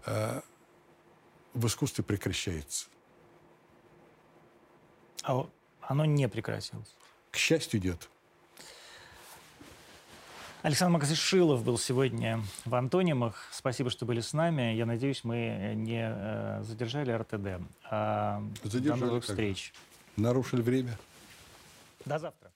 в искусстве прекращается. А оно не прекратилось? К счастью, нет. Александр Максович Шилов был сегодня в «Антонимах». Спасибо, что были с нами. Я надеюсь, мы не задержали РТД. До новых встреч. Нарушили время. До завтра.